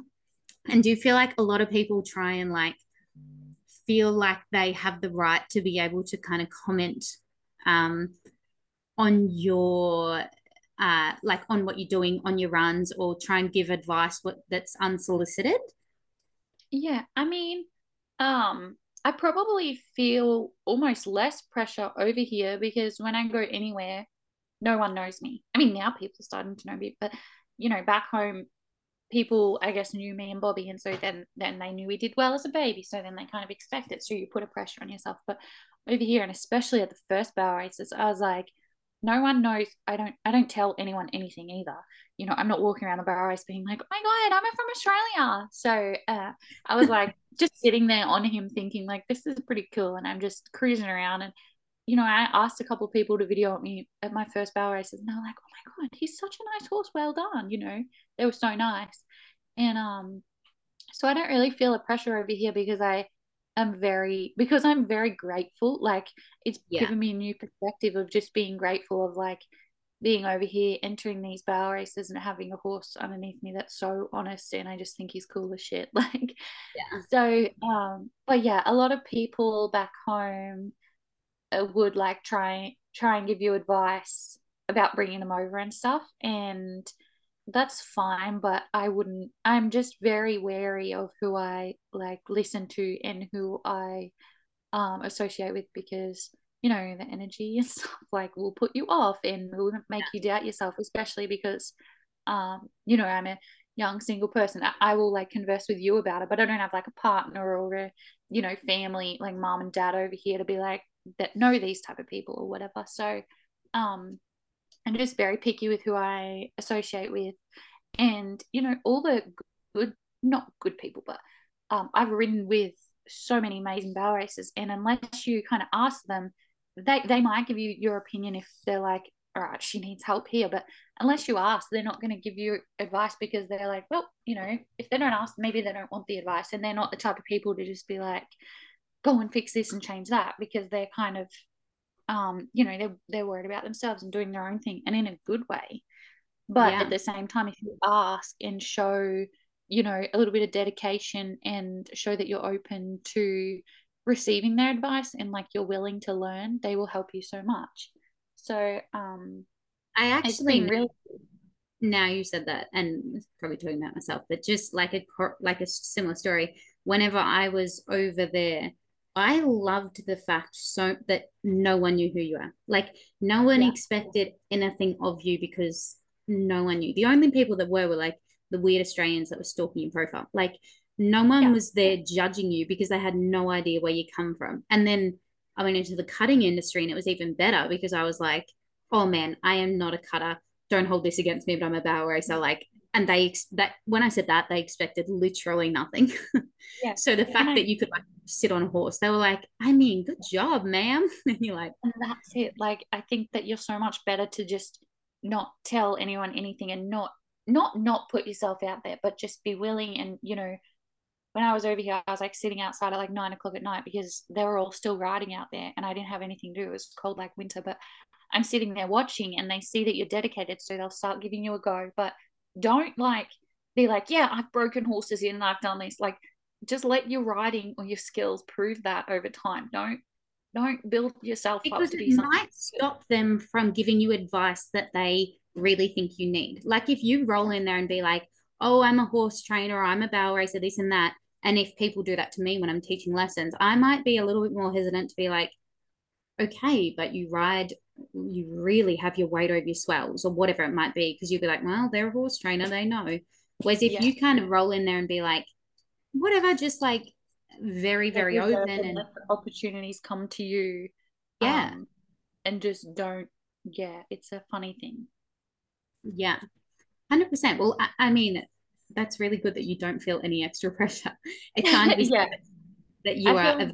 And do you feel like a lot of people try and like feel like they have the right to be able to kind of comment on your like on what you're doing on your runs, or try and give advice that's unsolicited? Yeah, I mean, I probably feel almost less pressure over here because when I go anywhere, no one knows me. I mean, now people are starting to know me, but, you know, back home, people, I guess, knew me and Bobby, and so then they knew we did well as a baby, so then they kind of expect it, so you put a pressure on yourself. But over here, and especially at the first barrel races, I was like, no one knows. I don't tell anyone anything either. You know, I'm not walking around the barrel race being like, oh my God, I'm from Australia. So I was like just sitting there on him thinking like, this is pretty cool. And I'm just cruising around. And, you know, I asked a couple of people to video me at my first barrel races, and they're like, oh my God, he's such a nice horse. Well done. You know, they were so nice. And so I don't really feel a pressure over here because I'm very grateful. Like, it's given me a new perspective of just being grateful of like being over here, entering these barrel races and having a horse underneath me that's so honest, and I just think he's cool as shit. Like, so but yeah, a lot of people back home would like try and give you advice about bringing them over and stuff, and that's fine, but I'm just very wary of who I like listen to and who I associate with, because, you know, the energy and stuff like will put you off and will make you doubt yourself, especially because you know, I'm a young single person. I will like converse with you about it, but I don't have like a partner or a, you know, family like mom and dad over here to be like that know these type of people or whatever. So I'm just very picky with who I associate with, and, you know, all the good, not good people, but I've ridden with so many amazing barrel races, and unless you kind of ask them, they might give you your opinion if they're like, all right, she needs help here, but unless you ask, they're not going to give you advice, because they're like, well, you know, if they don't ask, maybe they don't want the advice, and they're not the type of people to just be like, go and fix this and change that, because they're kind of you know, they're worried about themselves and doing their own thing, and in a good way. But yeah, at the same time, if you ask and show, you know, a little bit of dedication and show that you're open to receiving their advice and like you're willing to learn, they will help you so much. So I actually really, now you said that, and probably talking about myself, but just like a similar story, whenever I was over there, I loved the fact so that no one knew who you are. Like no one expected anything of you, because no one knew. The only people that were like the weird Australians that were stalking your profile. Like no one was there judging you, because they had no idea where you come from. And then I went into the cutting industry, and it was even better, because I was like, oh man, I am not a cutter. Don't hold this against me, but I'm a barrel racer. Like, and when I said that, they expected literally nothing. Yeah. So the fact that you could like sit on a horse, they were like, I mean, good job, ma'am. And you're like, and that's it. Like, I think that you're so much better to just not tell anyone anything, and not put yourself out there, but just be willing. And, you know, when I was over here, I was like sitting outside at like 9 o'clock at night, because they were all still riding out there and I didn't have anything to do. It was cold like winter, but I'm sitting there watching, and they see that you're dedicated, so they'll start giving you a go. But don't like be like, yeah, I've broken horses in and I've done this. Like, just let your riding or your skills prove that over time. Don't build yourself up to be something. Because it might stop them from giving you advice that they really think you need. Like if you roll in there and be like, oh, I'm a horse trainer, or I'm a barrel racer, this and that. And if people do that to me when I'm teaching lessons, I might be a little bit more hesitant to be like, okay, but you really have your weight over your swells or whatever it might be, because you'll be like, well, they're a horse trainer, they know. Whereas if you kind of roll in there and be like, whatever, just like very, very open, and let the opportunities come to you. Yeah. And just don't, it's a funny thing. Yeah, 100%. Well, I mean, that's really good that you don't feel any extra pressure. It kind of is that you are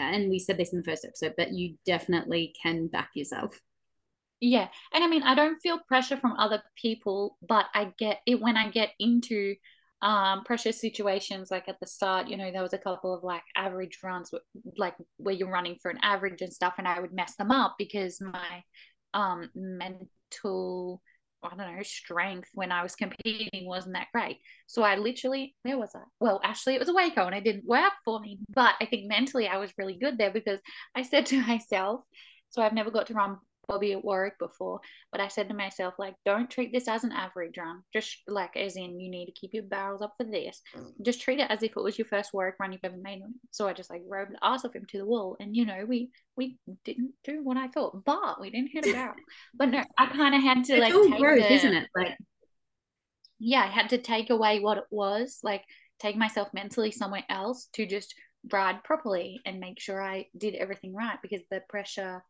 and we said this in the first episode, but you definitely can back yourself. Yeah. And I mean, I don't feel pressure from other people, but I get it when I get into pressure situations. Like at the start, you know, there was a couple of like average runs, like where you're running for an average and stuff, and I would mess them up because my mental, I don't know, strength when I was competing wasn't that great. So I literally, where was I? Well, actually it was a Waco and it didn't work for me, but I think mentally I was really good there, because I said to myself, so I've never got to run Bobby at Warwick before, but I said to myself, like, don't treat this as an average run, just like as in you need to keep your barrels up for this, just treat it as if it was your first Warwick run you've ever made. So I just like rode the arse off him to the wall, and you know, we didn't do what I thought, but we didn't hit a barrel. But no, I kind of had to, it's like all growth, isn't it? Like, yeah, I had to take away what it was, like take myself mentally somewhere else to just ride properly and make sure I did everything right, because the pressure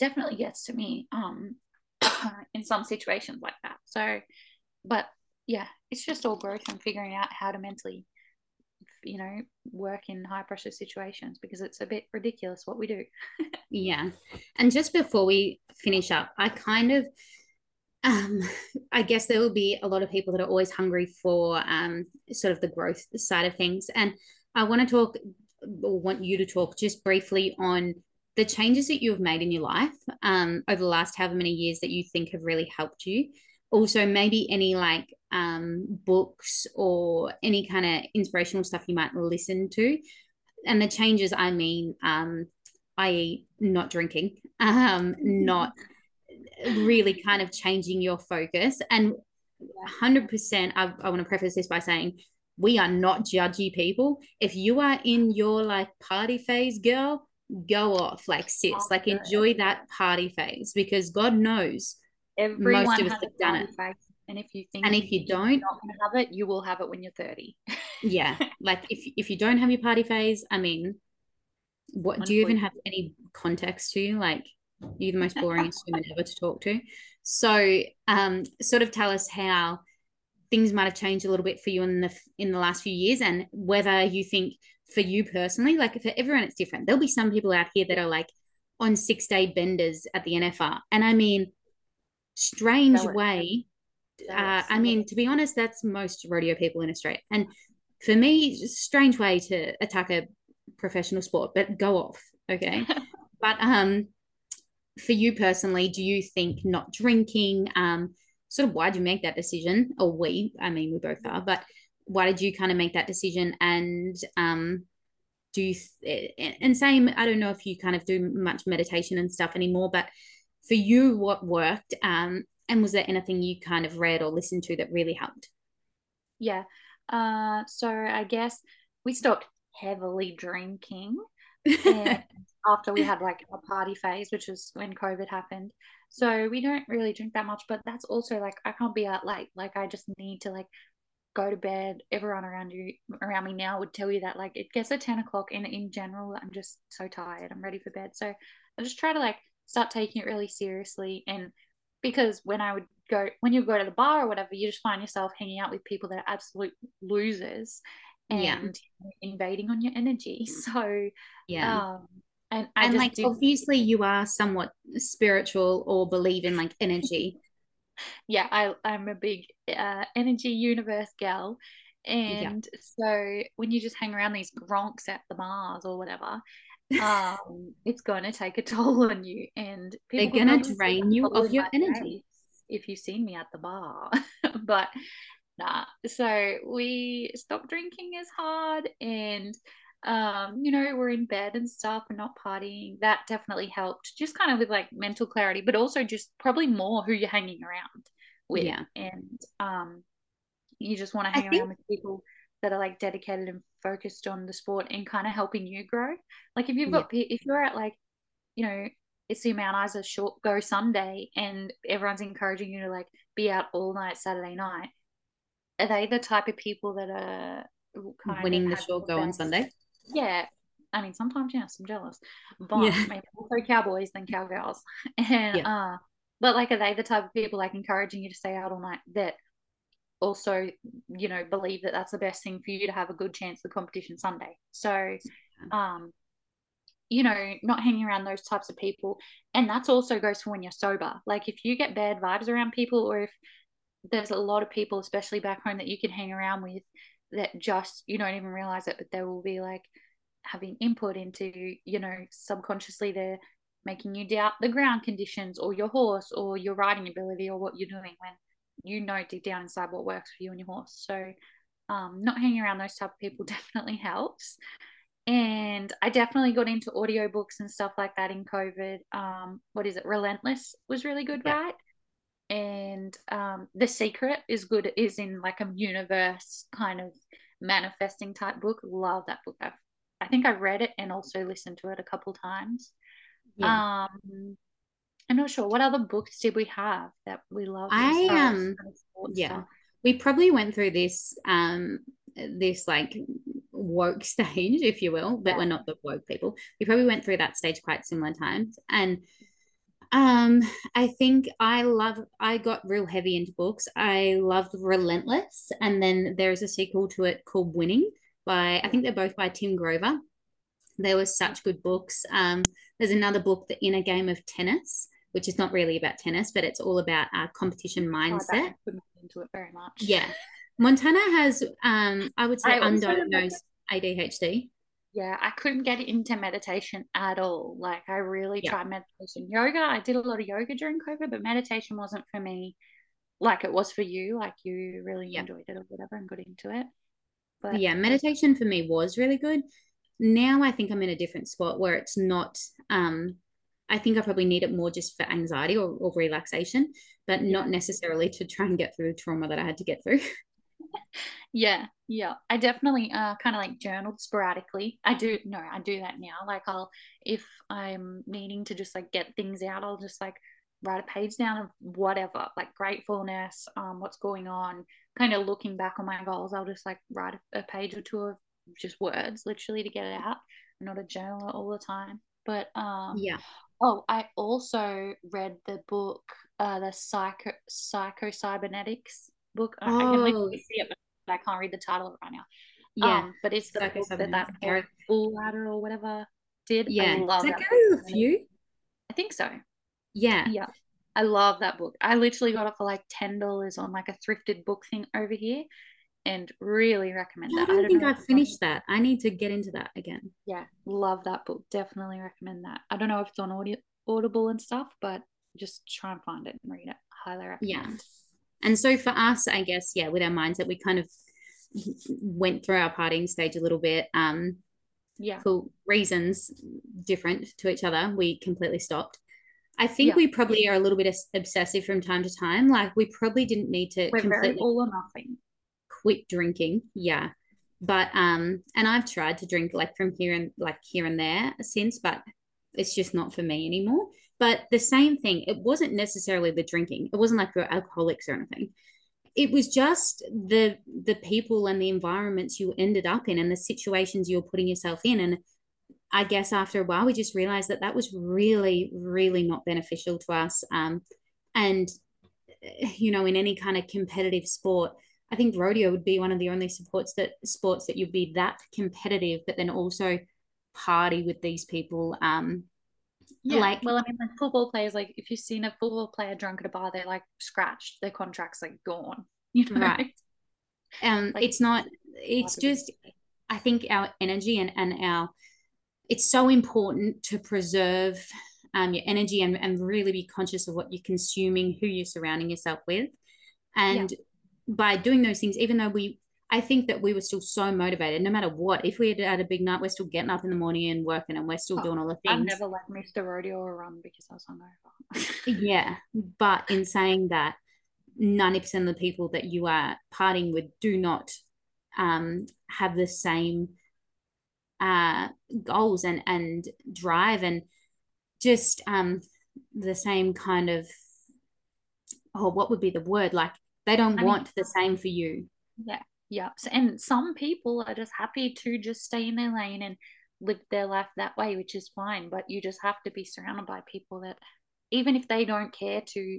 definitely gets to me in some situations like that. So, but yeah, it's just all growth and figuring out how to mentally, you know, work in high pressure situations, because it's a bit ridiculous what we do. Yeah. And just before we finish up, I kind of I guess there will be a lot of people that are always hungry for sort of the growth side of things, and I want you to talk just briefly on the changes that you've made in your life over the last however many years that you think have really helped you. Also maybe any like books or any kind of inspirational stuff you might listen to. And the changes, I mean, i.e. not drinking, not really kind of changing your focus. And 100%, I want to preface this by saying we are not judgy people. If you are in your like party phase, girl, go off, like sis, like enjoy that party phase, because God knows everyone, most of us have done it. And if you think, and if you don't have it, you will have it when you're 30. Yeah, like if you don't have your party phase, I mean, what do you even have any context to? Like, you're the most boring woman ever to talk to. So, sort of tell us how things might have changed a little bit for you in the last few years, and whether you think for you personally? Like, for everyone, it's different. There'll be some people out here that are like on 6-day benders at the NFR. And I mean, strange way. I mean, to be honest, that's most rodeo people in Australia. And for me, strange way to attack a professional sport, but go off. Okay. But for you personally, do you think not drinking, sort of, why did you make that decision? Or we both are, but why did you kind of make that decision? And do you, and same, I don't know if you kind of do much meditation and stuff anymore, but for you, what worked? And was there anything you kind of read or listened to that really helped? Yeah. So I guess we stopped heavily drinking after we had like a party phase, which was when COVID happened. So we don't really drink that much, but that's also like, I can't be out late. Like, I just need to like go to bed. Everyone around me now would tell you that like it gets at 10 o'clock and in general, I'm just so tired. I'm ready for bed. So I just try to like start taking it really seriously. And because when you go to the bar or whatever, you just find yourself hanging out with people that are absolute losers and invading on your energy. So and obviously you are somewhat spiritual or believe in like energy. Yeah, I'm a big energy universe gal. And so when you just hang around these gronks at the bars or whatever, it's going to take a toll on you, and people they're going to drain you of your energy if you've seen me at the bar. But nah, so we stopped drinking as hard, and you know, we're in bed and stuff and not partying. That definitely helped, just kind of with like mental clarity, but also just probably more who you're hanging around with. Yeah. And you just want to hang around with people that are like dedicated and focused on the sport and kind of helping you grow. Like if you've got, if you're at like, you know, it's the Mount Isa short go Sunday and everyone's encouraging you to like be out all night Saturday night, are they the type of people that are kind winning of the short go on Sunday? Yeah. I mean, sometimes, yes, I'm jealous, but maybe also cowboys than cowgirls. And, but like, are they the type of people like encouraging you to stay out all night that also, you know, believe that that's the best thing for you to have a good chance at the competition Sunday? So, you know, not hanging around those types of people. And that's also goes for when you're sober. Like if you get bad vibes around people, or if there's a lot of people, especially back home, that you can hang around with that just, you don't even realize it, but they will be like having input into, you know, subconsciously they're making you doubt the ground conditions or your horse or your riding ability or what you're doing, when you know deep down inside what works for you and your horse. So not hanging around those type of people definitely helps. And I definitely got into audiobooks and stuff like that in COVID. Relentless was really good, right? And The Secret is in like a universe kind of manifesting type book. Love that book. I think I've read it and also listened to it a couple times. Yeah. I'm not sure. What other books did we have that we loved? We probably went through this, this like woke stage, if you will, but we're not the woke people. We probably went through that stage quite similar times. And I think I got real heavy into books. I loved Relentless. And then there's a sequel to it called Winning by, I think they're both by Tim Grover. They were such good books. There's another book, The Inner Game of Tennis, which is not really about tennis, but it's all about our competition mindset. I couldn't get into it very much. Yeah. Montana has, I would say, undiagnosed ADHD. Yeah, I couldn't get into meditation at all. Like, I really tried meditation. Yoga, I did a lot of yoga during COVID, but meditation wasn't for me like it was for you. Like, you really enjoyed it or whatever and got into it. But yeah, meditation for me was really good. Now I think I'm in a different spot where it's not, I think I probably need it more just for anxiety or relaxation, but not necessarily to try and get through the trauma that I had to get through. Yeah. I definitely kind of like journaled sporadically. I do that now. Like if I'm needing to just like get things out, I'll just like write a page down of whatever, like gratefulness, what's going on, kind of looking back on my goals. I'll just like write a page or two of just words literally to get it out. I'm not a journaler all the time, but I also read the book, the Psycho-Cybernetics book. I can't read the title right now, Yeah, but it's the book that Eric Bullrider or whatever did. Yeah, does it go to a few? I think so. Yeah. Yeah. I love that book. I literally got it for like $10 on like a thrifted book thing over here, and really recommend that. I don't think I've finished that. I need to get into that again. Yeah, love that book. Definitely recommend that. I don't know if it's on Audible and stuff, but just try and find it and read it. Highly recommend. Yeah. And so for us, I guess, yeah, with our mindset, we kind of went through our partying stage a little bit. For reasons different to each other, we completely stopped. I think we probably are a little bit obsessive from time to time. Like, we probably didn't need to completely all or nothing quit drinking. Yeah. But and I've tried to drink like from here and there since, but it's just not for me anymore. But the same thing, it wasn't necessarily the drinking. It wasn't like we were alcoholics or anything. It was just the people and the environments you ended up in and the situations you were putting yourself in. And I guess after a while, we just realized that that was really, really not beneficial to us. And, you know, in any kind of competitive sport, I think rodeo would be one of the only sports that you'd be that competitive, but then also party with these people. Like football players, like if you've seen a football player drunk at a bar, they're like scratched, their contract's like gone, you know? Right. I think our energy and our, it's so important to preserve your energy and really be conscious of what you're consuming, who you're surrounding yourself with. And by doing those things, even though I think that we were still so motivated, no matter what. If we had a big night, we're still getting up in the morning and working, and we're still doing all the things. I've never missed a rodeo or run because I was hungover. Yeah, but in saying that, 90% of the people that you are partying with do not have the same goals and drive and just the same kind of, what would be the word? Like, they don't want the same for you. Yeah. Yeah, and some people are just happy to just stay in their lane and live their life that way, which is fine, but you just have to be surrounded by people that, even if they don't care to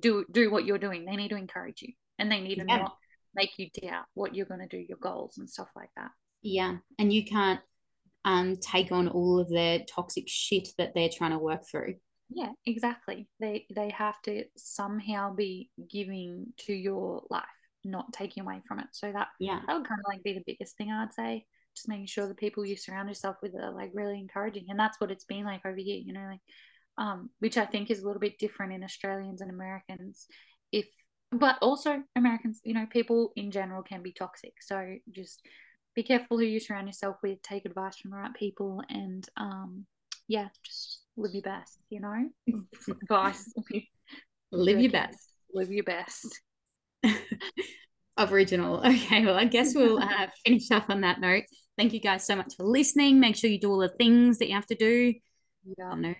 do what you're doing, they need to encourage you, and they need to not make you doubt what you're going to do, your goals and stuff like that. Yeah, and you can't take on all of their toxic shit that they're trying to work through. Yeah, exactly. They have to somehow be giving to your life, not taking away from it. So that would kind of like be the biggest thing, I'd say, just making sure the people you surround yourself with are like really encouraging. And that's what it's been like over here, you know, like which I think is a little bit different in Australians and Americans, but also Americans, you know, people in general can be toxic, so just be careful who you surround yourself with, take advice from the right people, and just live your best, you know. Advice. live your best Aboriginal. Okay, well, I guess we'll finish up on that note. Thank you guys so much for listening. Make sure you do all the things that you have to do. Yeah, I know,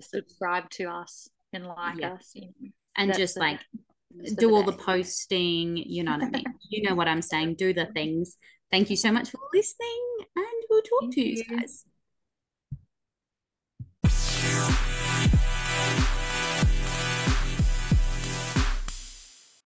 subscribe to us and like us, you know. And that's just like do all the posting, you know what I mean? You know what I'm saying, do the things. Thank you so much for listening, and we'll talk to you guys.